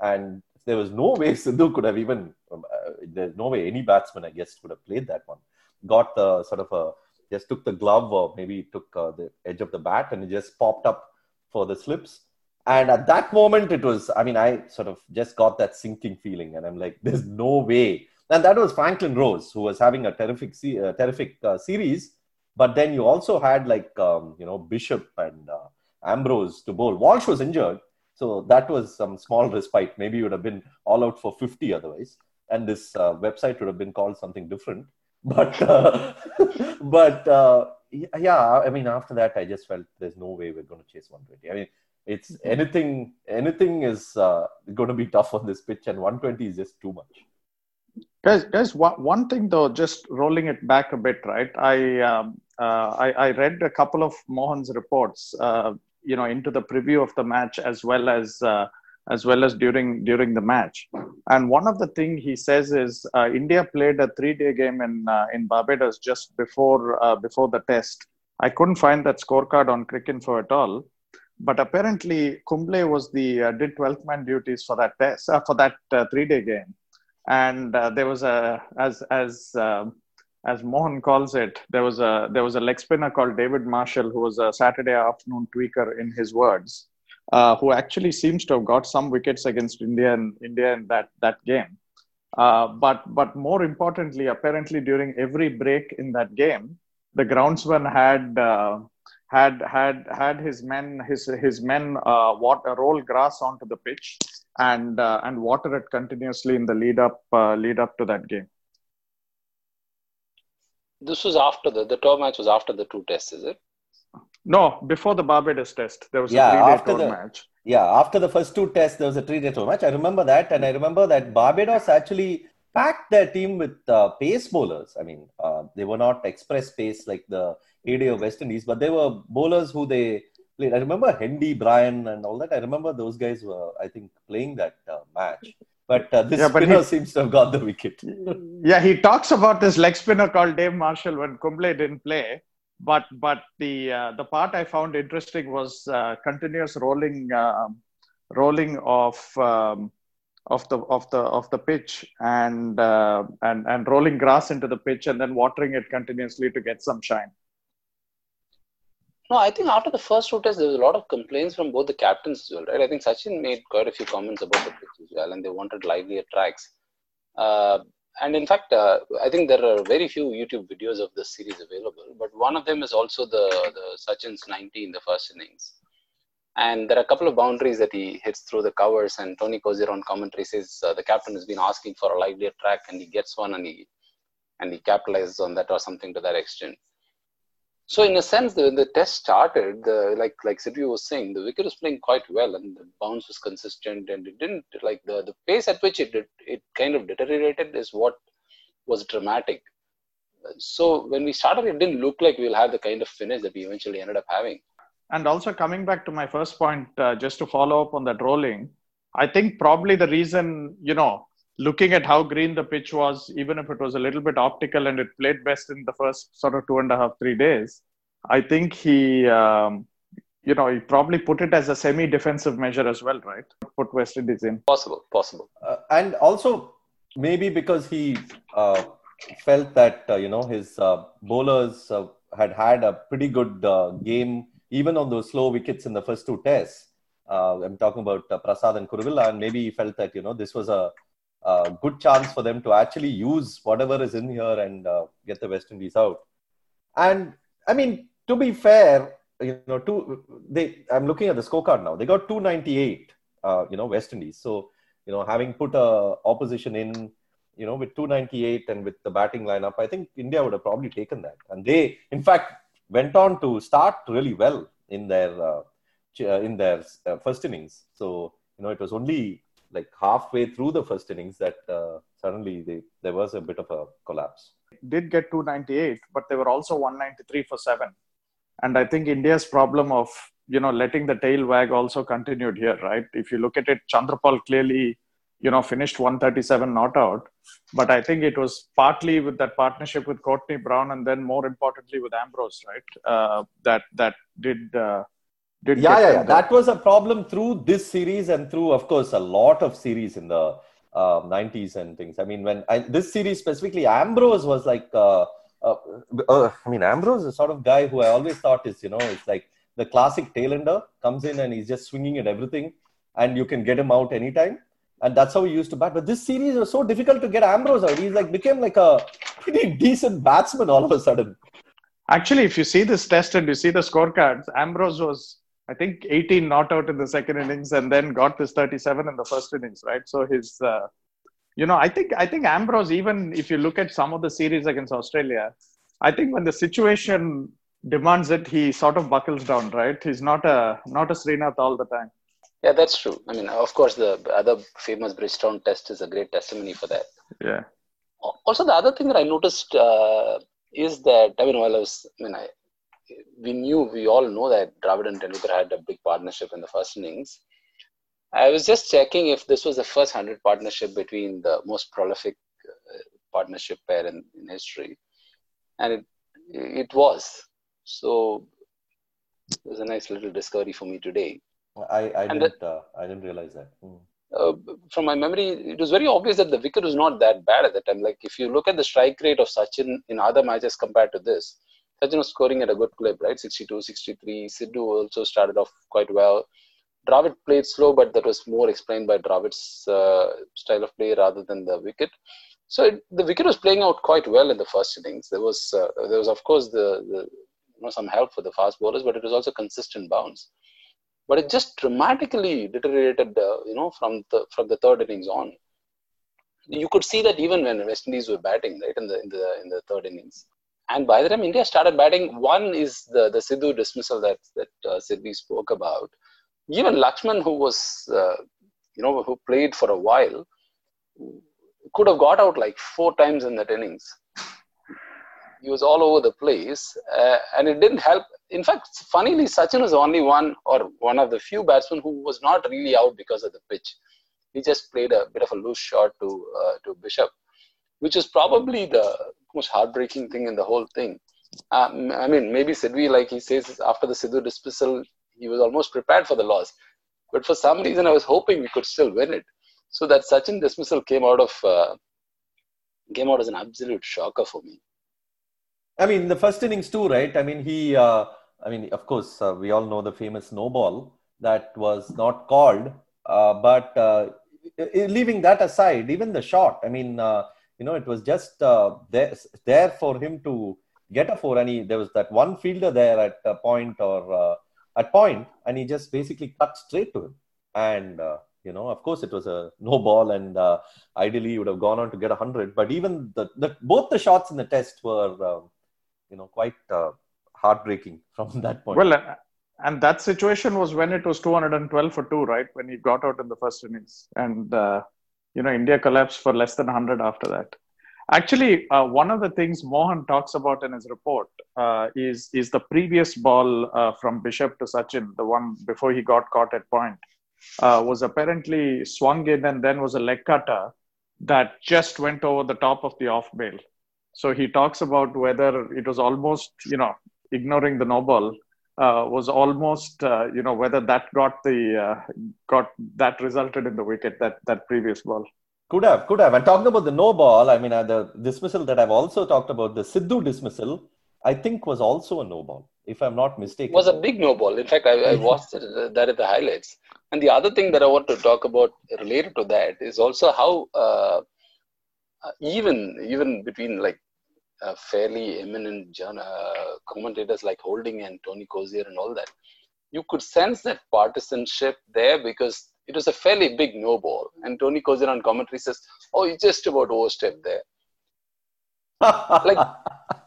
And there was no way Sidhu could have even. Uh, there's no way any batsman, I guess, could have played that one. Got the sort of a just took the glove or maybe took uh, the edge of the bat, and it just popped up for the slips. And at that moment, it was, I mean, I sort of just got that sinking feeling. And I'm like, there's no way. And that was Franklin Rose, who was having a terrific uh, terrific uh, series. But then you also had like, um, you know, Bishop and uh, Ambrose to bowl. Walsh was injured. So that was some small respite. Maybe it would have been all out for fifty otherwise. And this uh, website would have been called something different. But, uh, but uh, yeah, I mean, after that, I just felt there's no way we're going to chase one twenty. I mean, It's anything, anything is uh, going to be tough on this pitch, and one twenty is just too much. Guys, guys, one thing though, just rolling it back a bit, right? I um, uh, I, I read a couple of Mohan's reports, uh, you know, into the preview of the match as well as uh, as well as during during the match. And one of the thing he says is uh, India played a three-day game in uh, in Barbados just before uh, before the test. I couldn't find that scorecard on Cricinfo at all. But apparently, Kumble was the uh, did twelfth man duties for that test uh, for that uh, three-day game, and uh, there was a as as uh, as Mohan calls it, there was a there was a leg spinner called David Marshall who was a Saturday afternoon tweaker in his words, uh, who actually seems to have got some wickets against India and India in that that game. Uh, but but more importantly, apparently during every break in that game, the groundsman had. Uh, Had had had his men his his men uh, what roll grass onto the pitch, and uh, and water it continuously in the lead up uh, lead up to that game. This was after the the tour match was after the two tests, is it? No, before the Barbados test, there was yeah, a three-day after tour the, match. Yeah, after the first two tests, there was a three-day tour match. I remember that, and I remember that Barbados actually packed their team with uh, pace bowlers. I mean, uh, they were not express pace like the A D of West Indies, but they were bowlers who they played. I remember Hendy, Bryan and all that. I remember those guys were, I think, playing that uh, match. But uh, this yeah, but spinner he, seems to have got the wicket. Yeah, he talks about this leg spinner called Dave Marshall when Kumble didn't play. But but the uh, the part I found interesting was uh, continuous rolling uh, rolling of um, of the of the of the pitch and uh, and and rolling grass into the pitch and then watering it continuously to get some shine. No, I think after the first two tests there was a lot of complaints from both the captains as well, right? I think Sachin made quite a few comments about the pitch as well, and they wanted livelier tracks. Uh, And in fact, uh, I think there are very few YouTube videos of this series available. But one of them is also the, the Sachin's ninety in the first innings. And there are a couple of boundaries that he hits through the covers. And Tony Cozier on commentary says uh, the captain has been asking for a livelier track, and he gets one, and he and he capitalizes on that or something to that extent. So in a sense, when the test started, the, like like Sidhu was saying, the wicket was playing quite well, and the bounce was consistent, and it didn't like the, the pace at which it did, it kind of deteriorated is what was dramatic. So when we started, it didn't look like we'll have the kind of finish that we eventually ended up having. And also coming back to my first point, uh, just to follow up on that rolling, I think probably the reason, you know, looking at how green the pitch was, even if it was a little bit optical and it played best in the first sort of two and a half, three days, I think he, um, you know, he probably put it as a semi-defensive measure as well, right? Put West Indies in. Possible, possible. Uh, and also maybe because he uh, felt that, uh, you know, his uh, bowlers uh, had had a pretty good uh, game, even on those slow wickets in the first two tests. Uh, I'm talking about uh, Prasad and Kuruvilla, and maybe he felt that, you know, this was a a uh, good chance for them to actually use whatever is in here and uh, get the West Indies out. And I mean, to be fair, you know, two, they, I'm looking at the scorecard now. They got two ninety-eight, uh, you know, West Indies. So, you know, having put a opposition in, you know, with two ninety-eight and with the batting lineup, I think India would have probably taken that. And they, in fact, went on to start really well in their, uh, in their uh, first innings. So, you know, it was only like halfway through the first innings that uh, suddenly they, there was a bit of a collapse. It did get two ninety-eight, but they were also one ninety-three for seven. And I think India's problem of, you know, letting the tail wag also continued here, right? If you look at it, Chanderpaul clearly, you know, finished one thirty-seven not out. But I think it was partly with that partnership with Courtney Browne and then more importantly with Ambrose, right? Uh, that, that did... Uh, Did yeah, yeah, yeah. That was a problem through this series and through, of course, a lot of series in the uh, nineties and things. I mean, when I, this series specifically, Ambrose was like, uh, uh, uh, I mean, Ambrose is the sort of guy who I always thought is, you know, it's like the classic tailender comes in and he's just swinging at everything and you can get him out anytime. And that's how he used to bat. But this series was so difficult to get Ambrose out. He's like became like a pretty decent batsman all of a sudden. Actually, if you see this test and you see the scorecards, Ambrose was, I think, eighteen not out in the second innings and then got this thirty-seven in the first innings, right? So his, uh, you know, I think I think Ambrose, even if you look at some of the series against Australia, I think when the situation demands it, he sort of buckles down, right? He's not a not a Srinath all the time. Yeah, that's true. I mean, of course, the other famous Bridgestone test is a great testimony for that. Yeah. Also, the other thing that I noticed uh, is that, I mean, while I was, I mean, I, we knew, we all know that Dravid and Tendulkar had a big partnership in the first innings. I was just checking if this was the first one hundred partnership between the most prolific uh, partnership pair in, in history. And it, it was. So it was a nice little discovery for me today. I, I, didn't, that, uh, I didn't realize that. Mm. Uh, from my memory, it was very obvious that the wicket was not that bad at the time. Like if you look at the strike rate of Sachin in other matches compared to this, Sachin was scoring at a good clip, right? sixty-two, sixty-three. Sidhu also started off quite well. Dravid played slow, but that was more explained by Dravid's uh, style of play rather than the wicket. So it, the wicket was playing out quite well in the first innings. There was, uh, there was of course, the, the you know, some help for the fast bowlers, but it was also consistent bounce. but it just dramatically deteriorated, uh, you know, from the from the third innings on. You could see that even when West Indies were batting, right, in the in the in the third innings. And by the time India started batting, one is the, the Sidhu dismissal that that uh, Sidvi spoke about. Even Lakshman, who was, uh, you know, who played for a while, could have got out like four times in that innings. He was all over the place, uh, and it didn't help. In fact, funnily, Sachin was the only one or one of the few batsmen who was not really out because of the pitch. He just played a bit of a loose shot to uh, to Bishop, which is probably the most heartbreaking thing in the whole thing. Um, I mean, maybe Sidvi, like he says, after the Sidhu dismissal, he was almost prepared for the loss. But for some reason, I was hoping we could still win it. So that Sachin dismissal came out of uh, came out as an absolute shocker for me. I mean, the first innings too, right? I mean, he, uh, I mean, of course, uh, we all know the famous no ball that was not called. Uh, but uh, leaving that aside, even the shot, I mean, uh, you know, it was just uh, there, there for him to get a four. And he, there was that one fielder there at a point or uh, at point, and he just basically cut straight to him. And, uh, you know, of course, it was a no ball, and uh, ideally he would have gone on to get a hundred. But even the, the both the shots in the test were, uh, you know, quite uh, heartbreaking from that point. Well, uh, and that situation was when it was two hundred twelve for two, right? When he got out in the first innings. And, uh, you know, India collapsed for less than a hundred after that. Actually, uh, one of the things Mohan talks about in his report uh, is, is the previous ball uh, from Bishop to Sachin, the one before he got caught at point, uh, was apparently swung in and then was a leg cutter that just went over the top of the off bail. So he talks about whether it was almost, you know, ignoring the no ball, uh, was almost, uh, you know, whether that got the, uh, got that resulted in the wicket, that, that previous ball. Could have, could have. And talking about the no ball, I mean, uh, the dismissal that I've also talked about, the Sidhu dismissal, I think was also a no ball, if I'm not mistaken. It was a big no ball. In fact, I, I watched it, uh, that at the highlights. And the other thing that I want to talk about related to that is also how uh, even even between like uh, fairly eminent uh, commentators like Holding and Tony Cozier and all that, you could sense that partisanship there because it was a fairly big no ball. And Tony Cozier on commentary says, oh, you just about overstepped there. Like,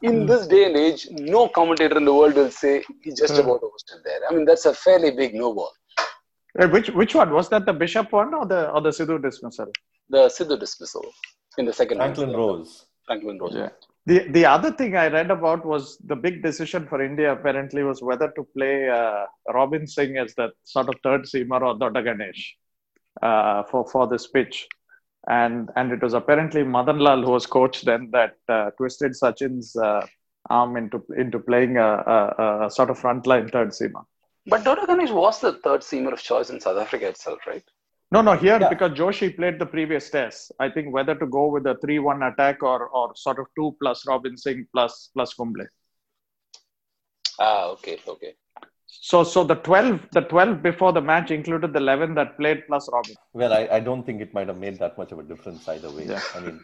in this day and age, no commentator in the world will say, he just about overstepped there. I mean, that's a fairly big no ball. Hey, which which one? Was that the Bishop one or the or the Sidhu dismissal? The Sidhu dismissal in the second. Franklin Rose. Franklin Rose. Yeah. The, the other thing I read about was the big decision for India apparently was whether to play uh, Robin Singh as the sort of third seamer or Dodda Ganesh uh, for, for this pitch. And and it was apparently Madan Lal, who was coach then, that uh, twisted Sachin's uh, arm into into playing a, a, a sort of frontline third seamer. But Dodda Ganesh was the third seamer of choice in South Africa itself, right? No, no, here, yeah. Because Joshi played the previous test, I think whether to go with a three one attack or or sort of two plus Robin Singh plus, plus Kumble. Ah, okay, okay. So so the twelve before the match included the eleven that played plus Robin. Well, I, I don't think it might have made that much of a difference either way. Yeah. I mean,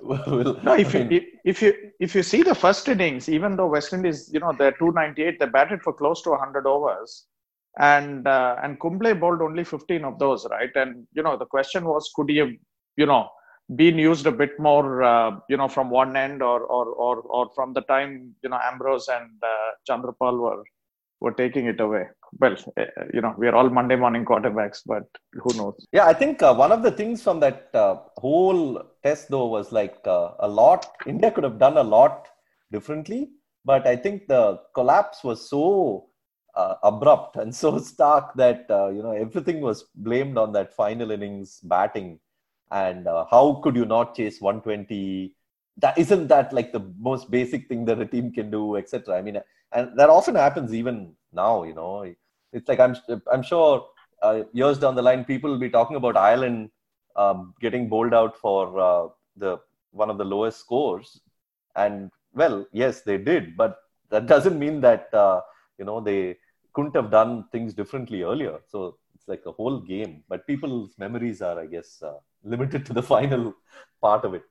well, no, if, I mean, you, if, you, if you see the first innings, even though West Indies, you know, they're two ninety-eight, they batted for close to a hundred overs. And uh, and Kumble bowled only fifteen of those, right? And, you know, the question was, could he have, you know, been used a bit more, uh, you know, from one end or or or or from the time, you know, Ambrose and uh, Chanderpaul were, were taking it away. Well, you know, we're all Monday morning quarterbacks, but who knows? Yeah, I think uh, one of the things from that uh, whole test, though, was like uh, a lot, India could have done a lot differently, but I think the collapse was so Uh, abrupt and so stark that uh, you know everything was blamed on that final innings batting, and uh, how could you not chase one twenty? That isn't that like the most basic thing that a team can do, et cetera. I mean, and that often happens even now. You know, it's like I'm I'm sure uh, years down the line people will be talking about Ireland um, getting bowled out for uh, the one of the lowest scores, and well, yes, they did, but that doesn't mean that uh, you know they couldn't have done things differently earlier. So it's like a whole game. But people's memories are, I guess, uh, limited to the final part of it.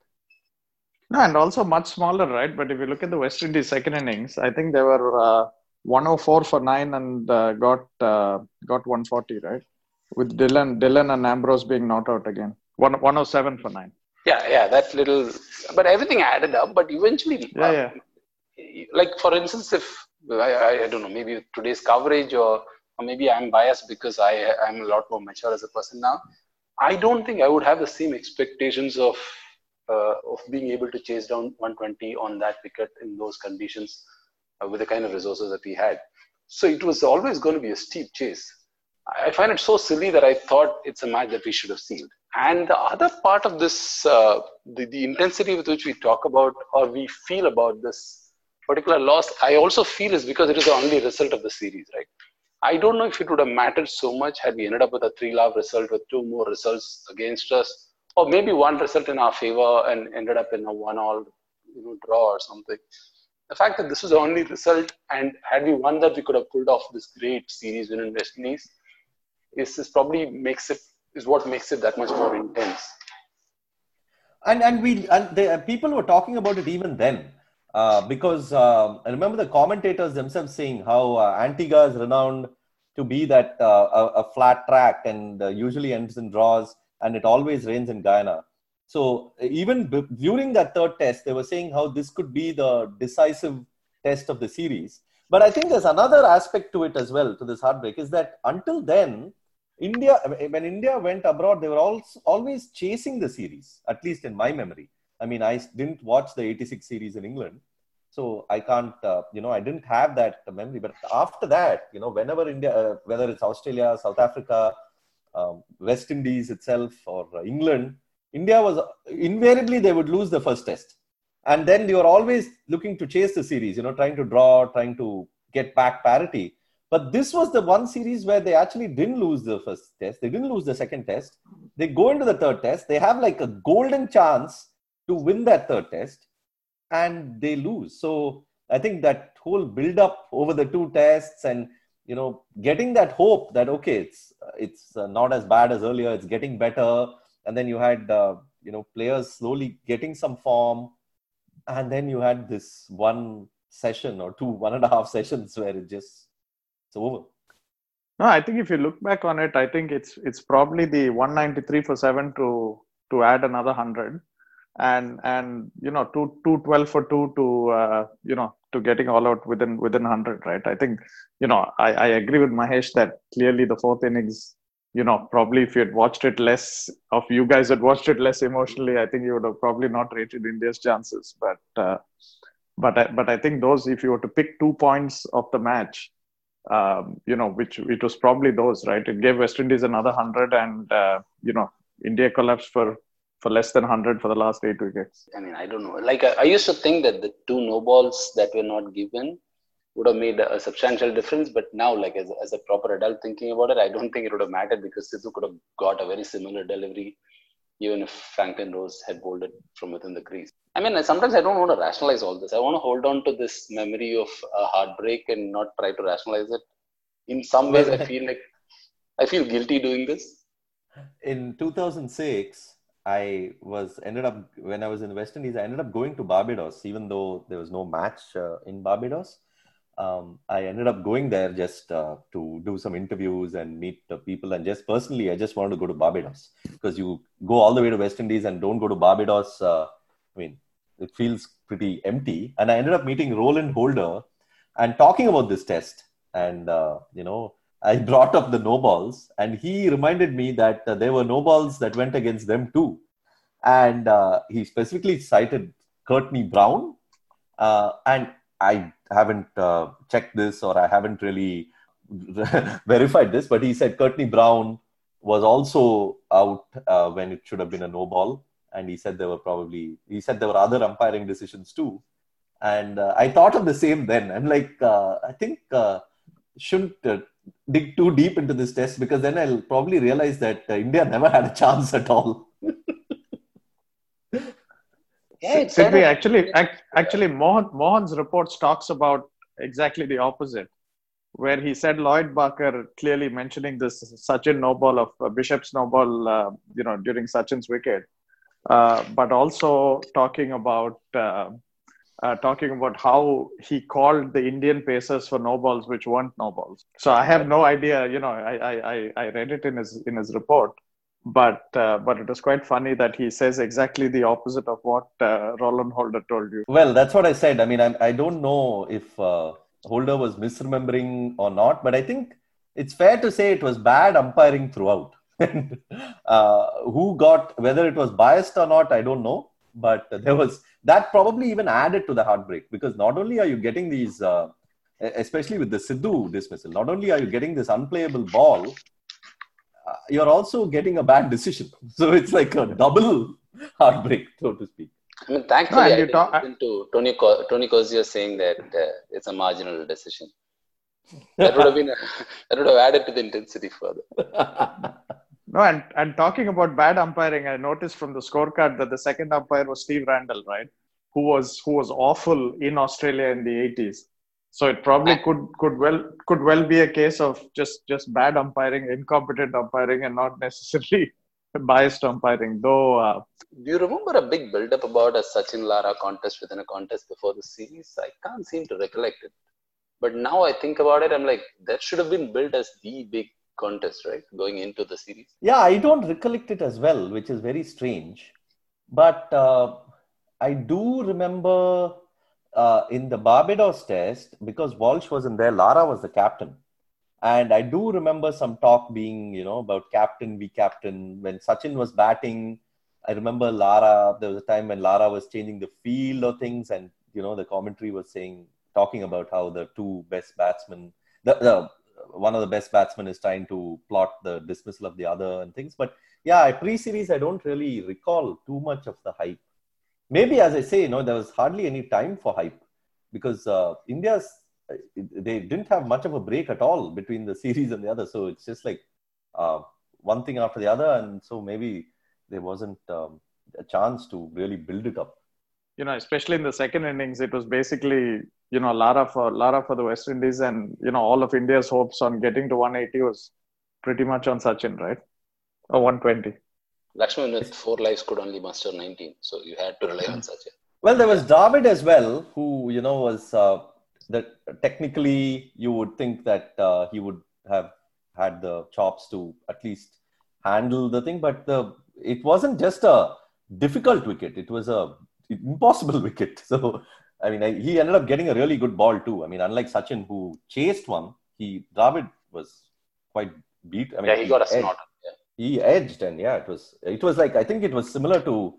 No, and also much smaller, right? But if you look at the West Indies second innings, I think there were uh, one oh four for nine and uh, got uh, got one forty, right? With Dylan Dylan and Ambrose being not out again. One, one oh seven for nine. Yeah, yeah, that little... But everything added up, but eventually... Yeah, uh, yeah. Like, for instance, if... I, I, I don't know, maybe today's coverage or, or maybe I'm biased because I, I'm a lot more mature as a person now. I don't think I would have the same expectations of uh, of being able to chase down one twenty on that wicket in those conditions uh, with the kind of resources that we had. So it was always going to be a steep chase. I find it so silly that I thought it's a match that we should have sealed. And the other part of this, uh, the, the intensity with which we talk about or we feel about this particular loss, I also feel is because it is the only result of the series, right? I don't know if it would have mattered so much had we ended up with a three-love result with two more results against us, or maybe one result in our favor and ended up in a one-all, you know, draw or something. The fact that this was the only result, and had we won that, we could have pulled off this great series win in West Indies. Is this probably makes it is what makes it that much more intense. And and we and the, uh, people were talking about it even then. Uh, because uh, I remember the commentators themselves saying how uh, Antigua is renowned to be that uh, a, a flat track and uh, usually ends in draws, and it always rains in Guyana. So even b- during that third test, they were saying how this could be the decisive test of the series. But I think there's another aspect to it as well, to this heartbreak, is that until then, India, when India went abroad, they were also always chasing the series, at least in my memory. I mean, I didn't watch the eighty-six series in England, so I can't, uh, you know, I didn't have that memory. But after that, you know, whenever India, uh, whether it's Australia, South Africa, um, West Indies itself or uh, England, India was, uh, invariably they would lose the first test. And then they were always looking to chase the series, you know, trying to draw, trying to get back parity. But this was the one series where they actually didn't lose the first test. They didn't lose the second test. They go into the third test. They have like a golden chance to win that third test, and they lose. So I think that whole build-up over the two tests, and you know, getting that hope that okay, it's it's not as bad as earlier, it's getting better, and then you had uh, you know players slowly getting some form, and then you had this one session or two, one and a half sessions where it just it's over. No, I think if you look back on it, I think it's it's probably the one ninety-three for seven to to add another one hundred. And and you know two two twelve for two to uh, you know to getting all out within within one hundred, right? I think you know I, I agree with Mahesh that clearly the fourth innings, you know probably if you had watched it less, of you guys had watched it less emotionally, I think you would have probably not rated India's chances. But uh, but I, but I think those, if you were to pick two points of the match, um, you know which it was probably those, right? It gave West Indies another one hundred, and uh, you know India collapsed for. for less than one hundred for the last eight wickets. I mean, I don't know. Like, I, I used to think that the two no balls that were not given would have made a substantial difference. But now, like, as, as a proper adult thinking about it, I don't think it would have mattered, because Sidhu could have got a very similar delivery even if Franklin Rose had bowled it from within the crease. I mean, sometimes I don't want to rationalize all this. I want to hold on to this memory of a heartbreak and not try to rationalize it. In some ways, I feel like I feel guilty doing this. In two thousand six... I was ended up, when I was in West Indies, I ended up going to Barbados, even though there was no match uh, in Barbados. Um, I ended up going there just uh, to do some interviews and meet the people. And just personally, I just wanted to go to Barbados, because you go all the way to West Indies and don't go to Barbados. Uh, I mean, it feels pretty empty. And I ended up meeting Roland Holder and talking about this test. And, uh, you know, I brought up the no balls, and he reminded me that uh, there were no balls that went against them too. And uh, he specifically cited Courtney Browne. Uh, and I haven't uh, checked this, or I haven't really verified this, but he said Courtney Browne was also out uh, when it should have been a no ball. And he said there were probably, he said there were other umpiring decisions too. And uh, I thought of the same then. I'm like, uh, I think uh, shouldn't... Uh, dig too deep into this test, because then I'll probably realize that uh, India never had a chance at all. yeah, Sidvi, actually, act, actually, Mohan, Mohan's reports talks about exactly the opposite, where he said Lloyd Barker clearly mentioning this Sachin no ball of uh, Bishop's no ball, uh, you know, during Sachin's wicket, uh, but also talking about. Uh, uh, talking about how he called the Indian pacers for no balls, which weren't no balls. So I have no idea, you know, I I, I read it in his in his report, but uh, but it was quite funny that he says exactly the opposite of what uh, Roland Holder told you. Well, that's what I said. I mean, I, I don't know if uh, Holder was misremembering or not, but I think it's fair to say it was bad umpiring throughout. uh, who got, whether it was biased or not, I don't know. But there was, that probably even added to the heartbreak, because not only are you getting these, uh, especially with the Sidhu dismissal, not only are you getting this unplayable ball, uh, you're also getting a bad decision. So it's like a double heartbreak, so to speak. I mean, thankfully, no, I didn't talk- listen to Tony Co- Tony Cozier saying that uh, it's a marginal decision. That would have been, a, that would have added to the intensity further. No, and, and talking about bad umpiring, I noticed from the scorecard that the second umpire was Steve Randall, right? Who was who was awful in Australia in the eighties. So it probably could could well could well be a case of just, just bad umpiring, incompetent umpiring, and not necessarily biased umpiring. Though, uh, do you remember a big build-up about a Sachin Lara contest within a contest before the series? I can't seem to recollect it. But now I think about it, I'm like, that should have been built as the big contest, right, going into the series. Yeah, I don't recollect it as well, which is very strange. But uh, I do remember uh, in the Barbados test, because Walsh wasn't there, Lara was the captain. And I do remember some talk being, you know, about captain be captain. When Sachin was batting, I remember Lara, there was a time when Lara was changing the field or things. And, you know, the commentary was saying, talking about how the two best batsmen, the, the one of the best batsmen is trying to plot the dismissal of the other and things. But yeah, pre-series, I don't really recall too much of the hype. Maybe, as I say, you know, there was hardly any time for hype, because uh, India's, they didn't have much of a break at all between the series and the other. So it's just like uh, one thing after the other. And so maybe there wasn't um, a chance to really build it up. You know, especially in the second innings, it was basically, you know, Lara for Lara for the West Indies, and, you know, all of India's hopes on getting to one eighty was pretty much on Sachin, right? Or one twenty. Lakshman with four lives could only muster nineteen, so you had to rely on Sachin. Well, there was Dravid as well, who, you know, was uh, that technically you would think that uh, he would have had the chops to at least handle the thing, but the it wasn't just a difficult wicket; it was a impossible wicket. So, I mean, I, he ended up getting a really good ball too. I mean, unlike Sachin, who chased one, he Dravid was quite beat. I mean, yeah, he, he got a snot. Yeah. He edged, and yeah, it was it was like, I think it was similar to,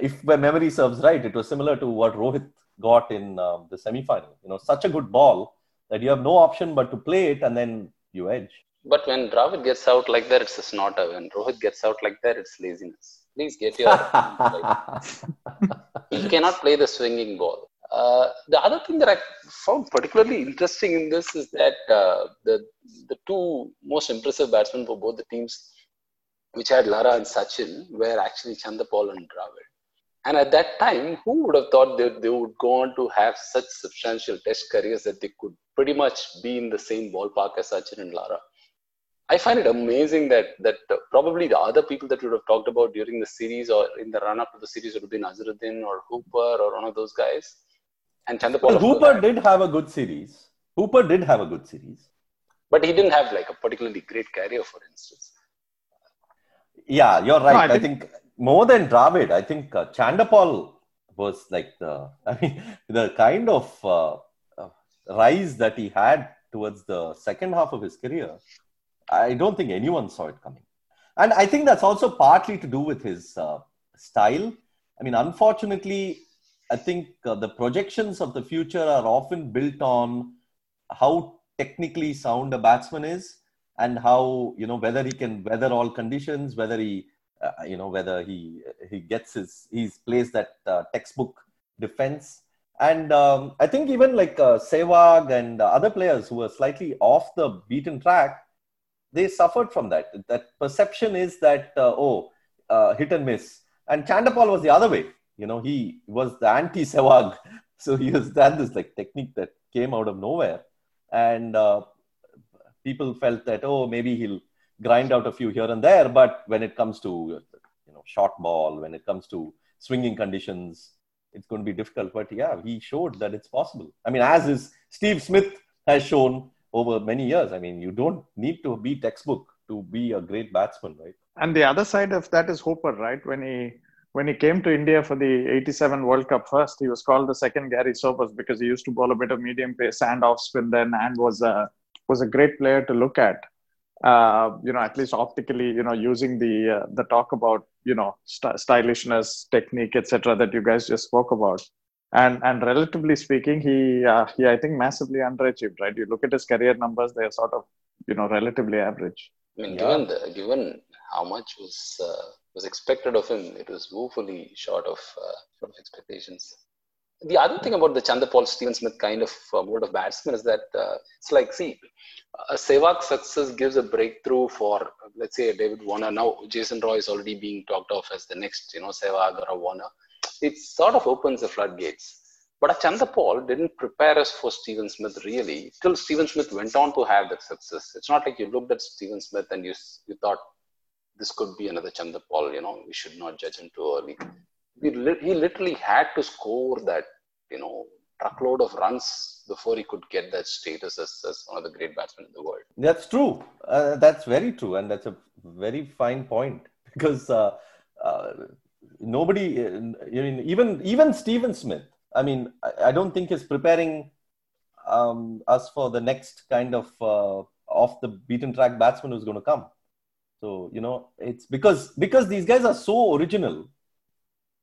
if my memory serves right, it was similar to what Rohit got in uh, the semi-final. You know, such a good ball that you have no option but to play it, and then you edge. But when Dravid gets out like that, it's a snotter. When Rohit gets out like that, it's laziness. Please get your... He cannot play the swinging ball. Uh, the other thing that I found particularly interesting in this is that uh, the the two most impressive batsmen for both the teams, which had Lara and Sachin, were actually Chanderpaul and Dravid. And at that time, who would have thought that they would go on to have such substantial test careers that they could pretty much be in the same ballpark as Sachin and Lara? I find it amazing that that probably the other people that you would have talked about during the series or in the run-up to the series would have been Azharuddin or Hooper or one of those guys. And Chanderpaul. Well, Hooper did have a good series. Hooper did have a good series. But he didn't have like a particularly great career, for instance. Yeah, you're right. No, I, I think more than Dravid, I think uh, Chanderpaul was like the, I mean, the kind of uh, uh, rise that he had towards the second half of his career. I don't think anyone saw it coming. And I think that's also partly to do with his uh, style. I mean, unfortunately, I think uh, the projections of the future are often built on how technically sound a batsman is, and how, you know, whether he can weather all conditions, whether he, uh, you know, whether he he gets his, he plays that uh, textbook defense. And um, I think even like uh, Sehwag and uh, other players who were slightly off the beaten track, they suffered from that. That perception is that, uh, oh, uh, hit and miss. And Chanderpaul was the other way. You know, he was the anti-Sehwag. So he was that this like technique that came out of nowhere. And uh, people felt that, oh, maybe he'll grind out a few here and there. But when it comes to, you know, short ball, when it comes to swinging conditions, it's going to be difficult. But yeah, he showed that it's possible. I mean, as is Steve Smith has shown over many years. I mean, you don't need to be textbook to be a great batsman, right? And the other side of that is Hooper, right? When he when he came to India for the eighty-seven World Cup first, he was called the second Gary Sobers because he used to bowl a bit of medium pace and off spin then, and was a was a great player to look at. Uh, you know, at least optically, you know, using the uh, the talk about, you know, st- stylishness, technique, et cetera that you guys just spoke about. And and relatively speaking, he uh, he I think massively underachieved, right? You look at his career numbers; they are sort of, you know, relatively average. I mean, given the, given how much was uh, was expected of him, it was woefully short of uh, short of expectations. The other thing about the Chanderpaul Stephen Smith kind of uh, world of batsmen is that uh, it's like, see, a Sehwag success gives a breakthrough for, let's say, David Warner. Now Jason Roy is already being talked of as the next, you know, Sehwag or a Warner. It sort of opens the floodgates. But a Chanderpaul didn't prepare us for Stephen Smith really, till Stephen Smith went on to have that success. It's not like you looked at Stephen Smith and you you thought this could be another Chanderpaul, you know, we should not judge him too early. He, li- he literally had to score that, you know, truckload of runs before he could get that status as, as one of the great batsmen in the world. That's true. Uh, that's very true. And that's a very fine point because uh, uh, nobody, uh, I mean, even, even Stephen Smith, I mean, I, I don't think is preparing um, us for the next kind of uh, off the beaten track batsman who's going to come. So, you know, it's because because these guys are so original.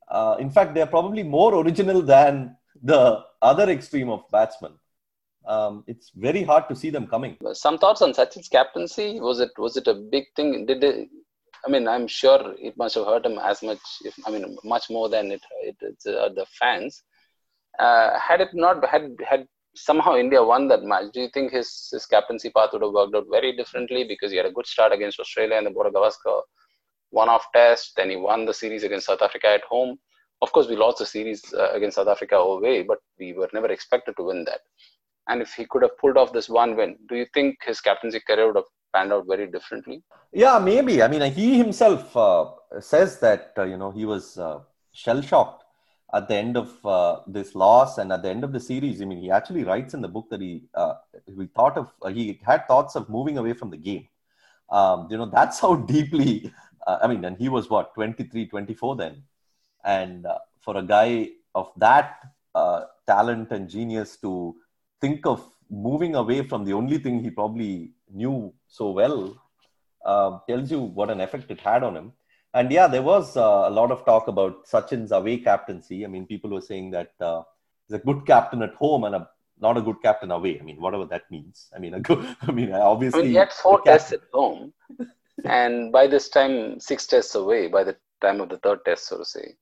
Uh, in fact, they're probably more original than the other extreme of batsmen. Um, it's very hard to see them coming. Some thoughts on Sachin's captaincy? Was it was it a big thing? Did they, I mean, I'm sure it must have hurt him as much, if, I mean, much more than it, it, it's uh, the fans. Uh, had it not, had had somehow India won that match, do you think his, his captaincy path would have worked out very differently? Because he had a good start against Australia and the board of Gavaskar. One-off test, then he won the series against South Africa at home. Of course, we lost the series uh, against South Africa away, but we were never expected to win that. And if he could have pulled off this one win, do you think his captaincy career would have panned out very differently? Yeah, maybe. I mean, he himself uh, says that, uh, you know, he was uh, shell-shocked at the end of uh, this loss and at the end of the series. I mean, he actually writes in the book that he, uh, he thought of, uh, he had thoughts of moving away from the game. Um, you know, that's how deeply... Uh, I mean, and he was, what, twenty-three, twenty-four then. And uh, for a guy of that uh, talent and genius to think of moving away from the only thing he probably knew so well uh, tells you what an effect it had on him. And yeah, there was uh, a lot of talk about Sachin's away captaincy. I mean, people were saying that uh, he's a good captain at home and a, not a good captain away. I mean, whatever that means. I mean, a good, I mean, obviously... I mean, he had four tests at home. And by this time, six tests away, by the time of the third test, so to say.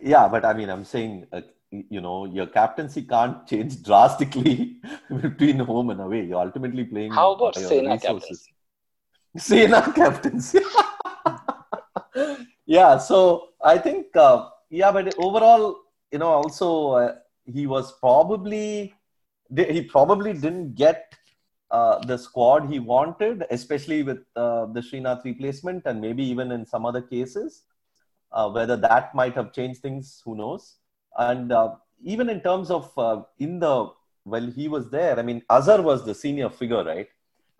Yeah, but I mean, I'm saying, uh, you know, your captaincy can't change drastically between home and away. You're ultimately playing... How about Sena captaincy? Sena captaincy. Yeah, so I think, uh, yeah, but overall, you know, also, uh, he was probably... He probably didn't get... Uh, the squad he wanted, especially with uh, the Srinath replacement and maybe even in some other cases, uh, whether that might have changed things, who knows. And uh, even in terms of uh, in the, well, he was there. I mean, Azhar was the senior figure, right?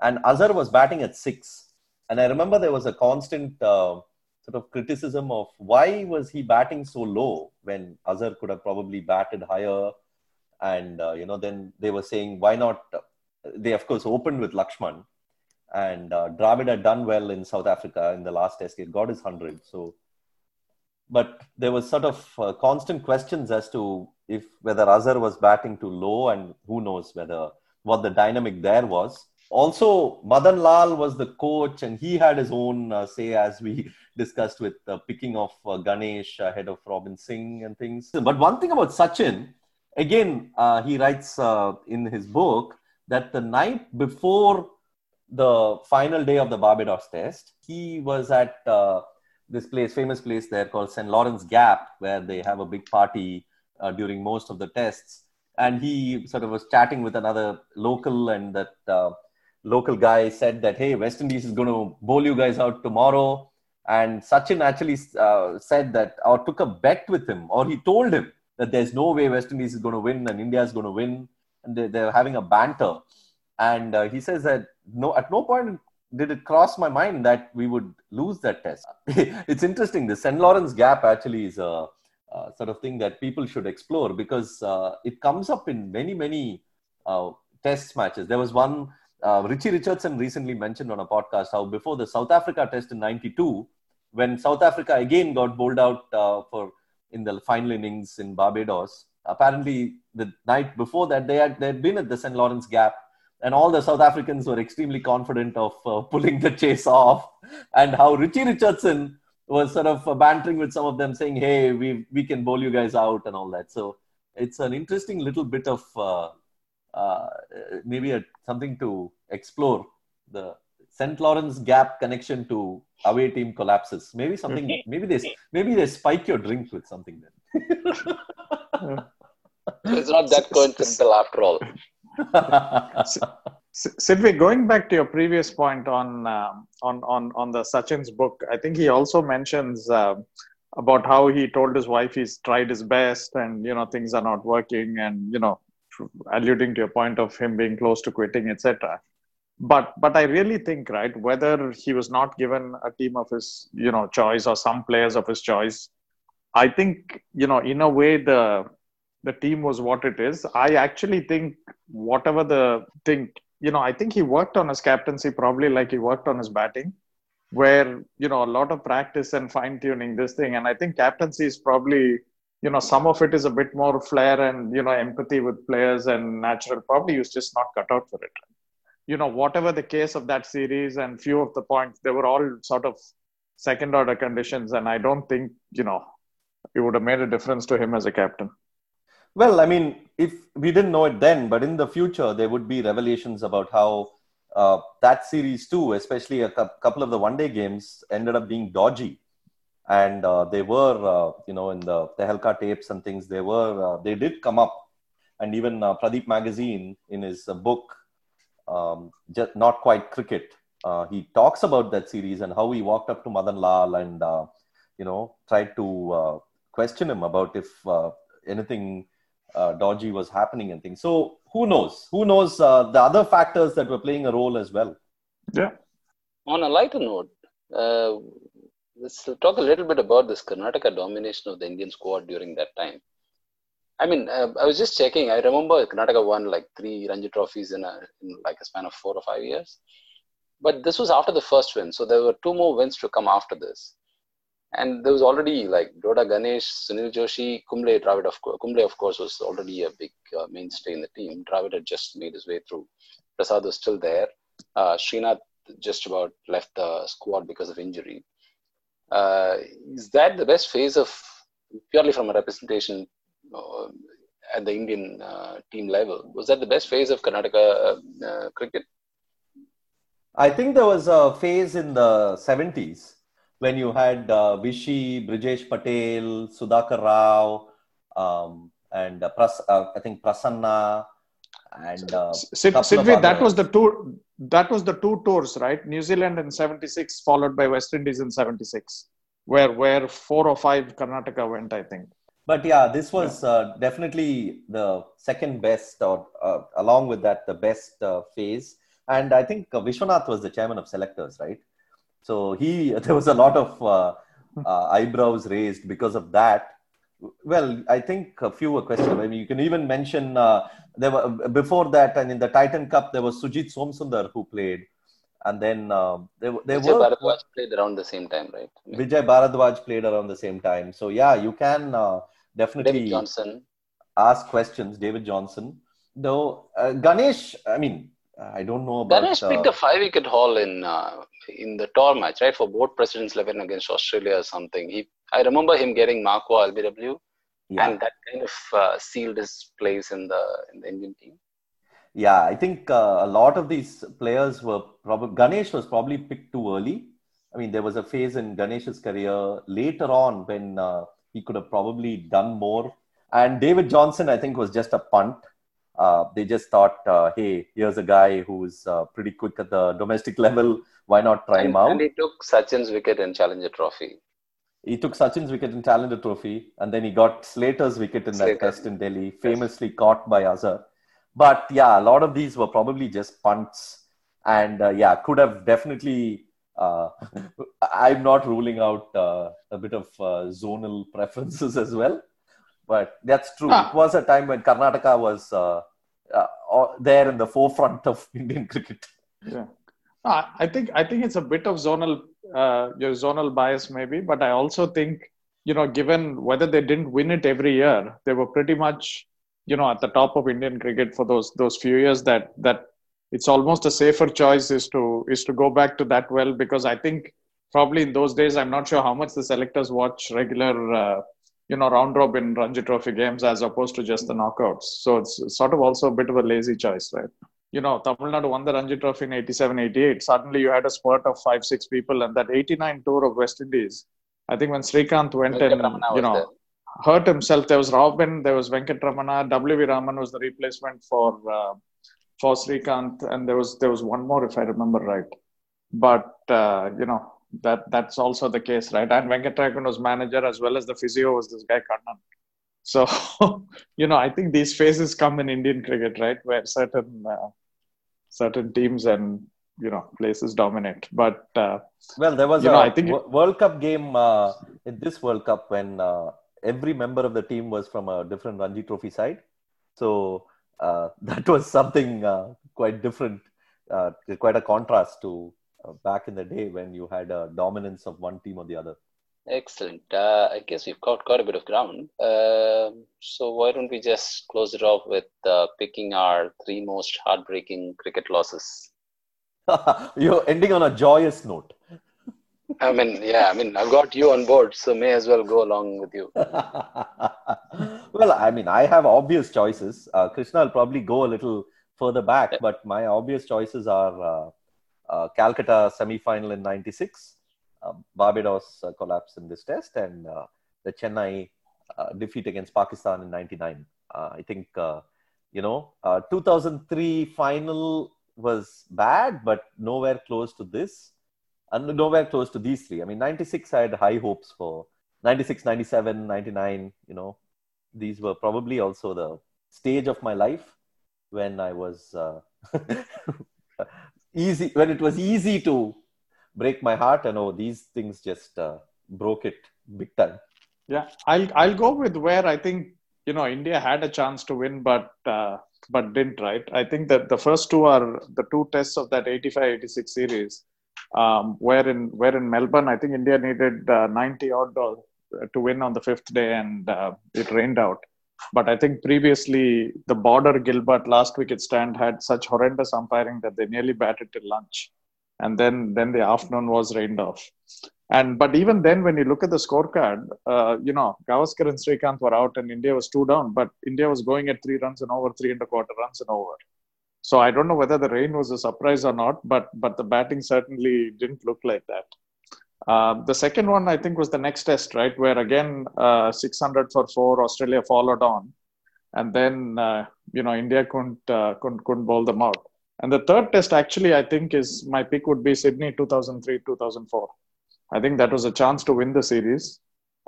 And Azhar was batting at six. And I remember there was a constant uh, sort of criticism of why was he batting so low when Azhar could have probably batted higher. And, uh, you know, then they were saying, why not... Uh, They, of course, opened with Lakshman and uh, Dravid had done well in South Africa in the last test. He got his one hundred. So, but there was sort of uh, constant questions as to if whether Azhar was batting too low and who knows whether what the dynamic there was. Also, Madan Lal was the coach and he had his own uh, say, as we discussed with uh, picking off uh, Ganesh ahead of Robin Singh and things. But one thing about Sachin, again, uh, he writes uh, in his book, that the night before the final day of the Barbados test, he was at uh, this place, famous place there called Saint Lawrence Gap, where they have a big party uh, during most of the tests. And he sort of was chatting with another local, and that uh, local guy said that, hey, West Indies is going to bowl you guys out tomorrow. And Sachin actually uh, said that, or took a bet with him, or he told him that there's no way West Indies is going to win and India is going to win. And they, they're having a banter. And uh, he says that no, at no point did it cross my mind that we would lose that test. It's interesting. The Saint Lawrence Gap actually is a, a sort of thing that people should explore because uh, it comes up in many, many uh, test matches. There was one, uh, Richie Richardson recently mentioned on a podcast how before the South Africa test in ninety-two, when South Africa again got bowled out uh, for in the final innings in Barbados, apparently the night before that, they had, they had been at the Saint Lawrence Gap and all the South Africans were extremely confident of uh, pulling the chase off, and how Richie Richardson was sort of uh, bantering with some of them saying, hey, we we can bowl you guys out and all that. So it's an interesting little bit of uh, uh, maybe a, something to explore, the Saint Lawrence Gap connection to away team collapses. Maybe something, maybe they, maybe they spike your drink with something then. It's not that coincidental after all. Sidvi, going back to your previous point on uh, on on on the Sachin's book, I think he also mentions uh, about how he told his wife he's tried his best and you know things are not working, and you know alluding to your point of him being close to quitting, et cetera. But but I really think, right, whether he was not given a team of his you know choice or some players of his choice, I think you know in a way the the team was what it is. I actually think whatever the thing, you know, I think he worked on his captaincy probably like he worked on his batting, where, you know, a lot of practice and fine-tuning this thing. And I think captaincy is probably, you know, some of it is a bit more flair and, you know, empathy with players and natural. Probably he was just not cut out for it. You know, whatever the case of that series and few of the points, they were all sort of second-order conditions. And I don't think, you know, it would have made a difference to him as a captain. Well, I mean, if we didn't know it then, but in the future, there would be revelations about how uh, that series too, especially a cu- couple of the one-day games, ended up being dodgy. And uh, they were, uh, you know, in the Tehelka tapes and things, they were, uh, they did come up. And even uh, Pradeep Magazine, in his uh, book, um, just Not Quite Cricket, uh, he talks about that series and how he walked up to Madan Lal and, uh, you know, tried to uh, question him about if uh, anything... Uh, dodgy was happening and things. So who knows? Who knows uh, the other factors that were playing a role as well? Yeah. On a lighter note, uh, let's talk a little bit about this Karnataka domination of the Indian squad during that time. I mean, uh, I was just checking. I remember Karnataka won like three Ranji trophies in, a, in like a span of four or five years. But this was after the first win. So there were two more wins to come after this. And there was already like Doda Ganesh, Sunil Joshi, Kumble, Dravid, of course. Kumble, of course, was already a big uh, mainstay in the team. Dravid had just made his way through. Prasad was still there. Uh, Srinath just about left the squad because of injury. Uh, is that the best phase of, purely from a representation uh, at the Indian uh, team level, was that the best phase of Karnataka uh, uh, cricket? I think there was a phase in the seventies. When you had uh, Vishy, Brijesh Patel, Sudhakar Rao, um, and uh, Pras- uh, I think Prasanna, and uh, Sid, Sidvi, that was the two. That was the two tours, right? New Zealand in seventy-six, followed by West Indies in seventy-six, where where four or five Karnataka went, I think. But yeah, this was yeah. Uh, definitely the second best, or uh, along with that, the best uh, phase. And I think uh, Vishwanath was the chairman of selectors, right? So he, there was a lot of uh, uh, eyebrows raised because of that. Well, I think a few were questionable. I mean, you can even mention uh, there were before that, and in the Titan Cup there was Sujit Somsundar who played, and then uh, there there Vijay were Bharadwaj played around the same time, right? Vijay Bharadwaj played around the same time. So yeah, you can uh, definitely David Johnson ask questions. David Johnson, though uh, Ganesh, I mean. I don't know about... Ganesh picked uh, a five-wicket haul in uh, in the tour match, right? For both President's eleven against Australia or something. He, I remember him getting Markwa L B W, yeah. And that kind of uh, sealed his place in the, in the Indian team. Yeah, I think uh, a lot of these players were probably... Ganesh was probably picked too early. I mean, there was a phase in Ganesh's career later on when uh, he could have probably done more. And David Johnson, I think, was just a punt. Uh, they just thought, uh, hey, here's a guy who's uh, pretty quick at the domestic level. Why not try and, him out? And he took Sachin's wicket in Challenger Trophy. He took Sachin's wicket in Challenger Trophy, and then he got Slater's wicket in Slater. that test in Delhi, famously yes. caught by Azhar. But yeah, a lot of these were probably just punts, and uh, yeah, could have definitely. Uh, I'm not ruling out uh, a bit of uh, zonal preferences as well, but that's true. Huh. It was a time when Karnataka was uh, uh, there in the forefront of Indian cricket. Yeah. I think I think it's a bit of zonal uh, your zonal bias maybe, but I also think, you know, given whether they didn't win it every year, they were pretty much, you know, at the top of Indian cricket for those those few years. That that it's almost a safer choice is to is to go back to that well, because I think probably in those days, I'm not sure how much the selectors watch regular uh, you know round robin Ranji Trophy games as opposed to just the knockouts. So it's sort of also a bit of a lazy choice, right? You know, Tamil Nadu won the Ranji Trophy in eighty-seven eighty-eight. Suddenly you had a spurt of five, six people. And that eighty-nine tour of West Indies, I think when Srikanth went Venkat and, Ramana you know, there. hurt himself, there was Robin, there was Venkat Ramana, W V Raman was the replacement for uh, for Srikanth. And there was there was one more, if I remember right. But, uh, you know, that that's also the case, right? And Venkataraman was manager as well as the physio was this guy, Karnan. So, you know, I think these phases come in Indian cricket, right? Where certain... Uh, certain teams and, you know, places dominate. But, uh, well, there was a know, I think w- World Cup game uh, in this World Cup when uh, every member of the team was from a different Ranji Trophy side. So, uh, that was something uh, quite different, uh, quite a contrast to uh, back in the day when you had a dominance of one team or the other. Excellent. Uh, I guess we've got, got a bit of ground. Uh, so why don't we just close it off with uh, picking our three most heartbreaking cricket losses? You're ending on a joyous note. I mean, yeah, I mean, I've got you on board, so may as well go along with you. Well, I mean, I have obvious choices. Uh, Krishna will probably go a little further back, yeah. but my obvious choices are uh, uh, Calcutta semi-final in ninety-six. Uh, Barbados uh, collapse in this test and uh, the Chennai uh, defeat against Pakistan in ninety-nine. Uh, I think, uh, you know, uh, two thousand three final was bad, but nowhere close to this. And nowhere close to these three. I mean, ninety-six I had high hopes for. ninety-six, ninety-seven, ninety-nine, you know, these were probably also the stage of my life when I was uh, easy, when it was easy to break my heart, and oh, these things just uh, broke it big time. Yeah, I'll I'll go with where I think, you know, India had a chance to win, but uh, but didn't, right? I think that the first two are the two tests of that eighty-five eighty-six series, um, where in where in Melbourne, I think India needed uh, ninety odd to win on the fifth day, and uh, it rained out. But I think previously the border Gilbert last wicket stand had such horrendous umpiring that they nearly batted till lunch. And then, then the afternoon was rained off. And but even then, when you look at the scorecard, uh, you know, Gavaskar and Srikanth were out and India was two down. But India was going at three runs and over, three and a quarter runs and over. So I don't know whether the rain was a surprise or not, but but the batting certainly didn't look like that. Um, the second one, I think, was the next test, right? Where again, uh, six hundred for four, Australia followed on. And then, uh, you know, India couldn't, uh, couldn't, couldn't bowl them out. And the third test, actually, I think is my pick would be Sydney two thousand three two thousand four. I think that was a chance to win the series.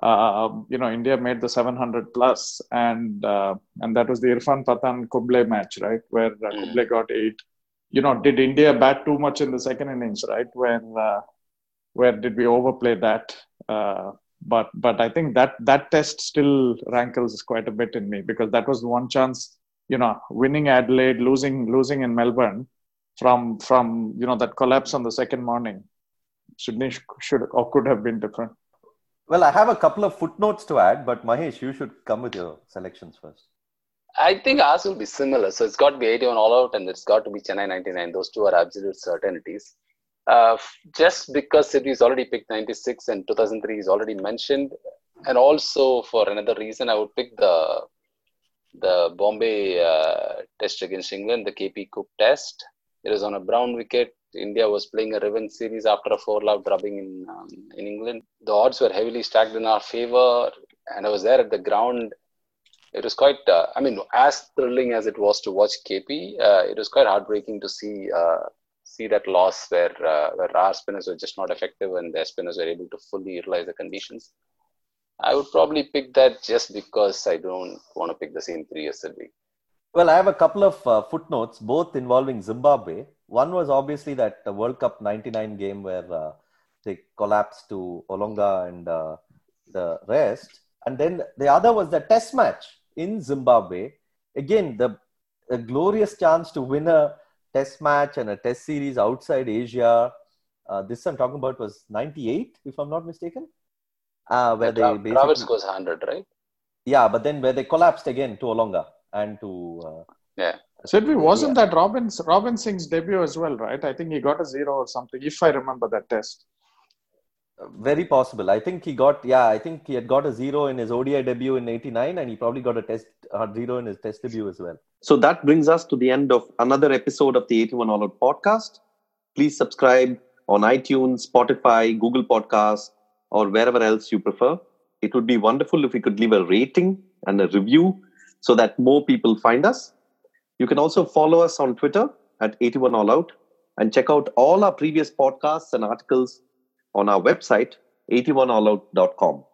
Uh, you know, India made the seven hundred plus, and uh, and that was the Irfan Pathan Kumble match, right? Where uh, Kumble got eight. You know, did India bat too much in the second innings, right? Where uh, where did we overplay that? Uh, but but I think that that test still rankles quite a bit in me, because that was the one chance. You know, winning Adelaide, losing losing in Melbourne, from from you know that collapse on the second morning, Sydney should or could have been different. Well, I have a couple of footnotes to add, but Mahesh, you should come with your selections first. I think ours will be similar. So it's got to be eighty-one All Out, and it's got to be Chennai ninety-nine. Those two are absolute certainties. Uh, just because Sidvi's already picked ninety-six and two thousand three is already mentioned, and also for another reason, I would pick the. The Bombay uh, test against England, the K P Cook test. It was on a brown wicket. India was playing a revenge series after a four-love drubbing in um, in England. The odds were heavily stacked in our favour, and I was there at the ground. It was quite, uh, I mean, as thrilling as it was to watch K P, uh, it was quite heartbreaking to see uh, see that loss where, uh, where our spinners were just not effective and their spinners were able to fully utilize the conditions. I would probably pick that just because I don't want to pick the same three as Sidvi. Well, I have a couple of uh, footnotes, both involving Zimbabwe. One was obviously that uh, World Cup ninety-nine game where uh, they collapsed to Olonga and uh, the rest. And then the other was the test match in Zimbabwe. Again, the a glorious chance to win a test match and a test series outside Asia. Uh, this I'm talking about was ninety-eight, if I'm not mistaken. Uh, where yeah, they Dravid goes one hundred, right? Yeah, but then where they collapsed again to Olonga and to... Uh, yeah. Sidvi, wasn't yeah. that Robin, Robin Singh's debut as well, right? I think he got a zero or something, if I remember that test. Very possible. I think he got, yeah, I think he had got a zero in his O D I debut in eighty-nine and he probably got a test uh, zero in his test debut as well. So that brings us to the end of another episode of the eighty-one All Out podcast. Please subscribe on iTunes, Spotify, Google Podcasts, or wherever else you prefer. It would be wonderful if you could leave a rating and a review so that more people find us. You can also follow us on Twitter at eighty-one all out and check out all our previous podcasts and articles on our website, eighty-one all out dot com.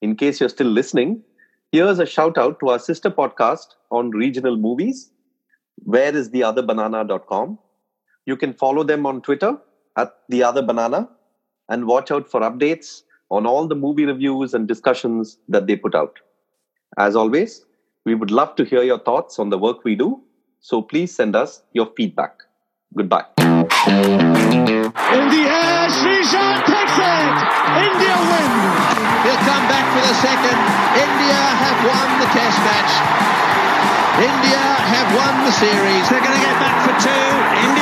In case you're still listening, here's a shout out to our sister podcast on regional movies, where is the other banana dot com. You can follow them on Twitter at The Other Banana and watch out for updates on all the movie reviews and discussions that they put out. As always, we would love to hear your thoughts on the work we do, so please send us your feedback. Goodbye. In the air, Srinath takes it! India win! He'll come back for the second. India have won the test match. India have won the series. They're going to get back for two. India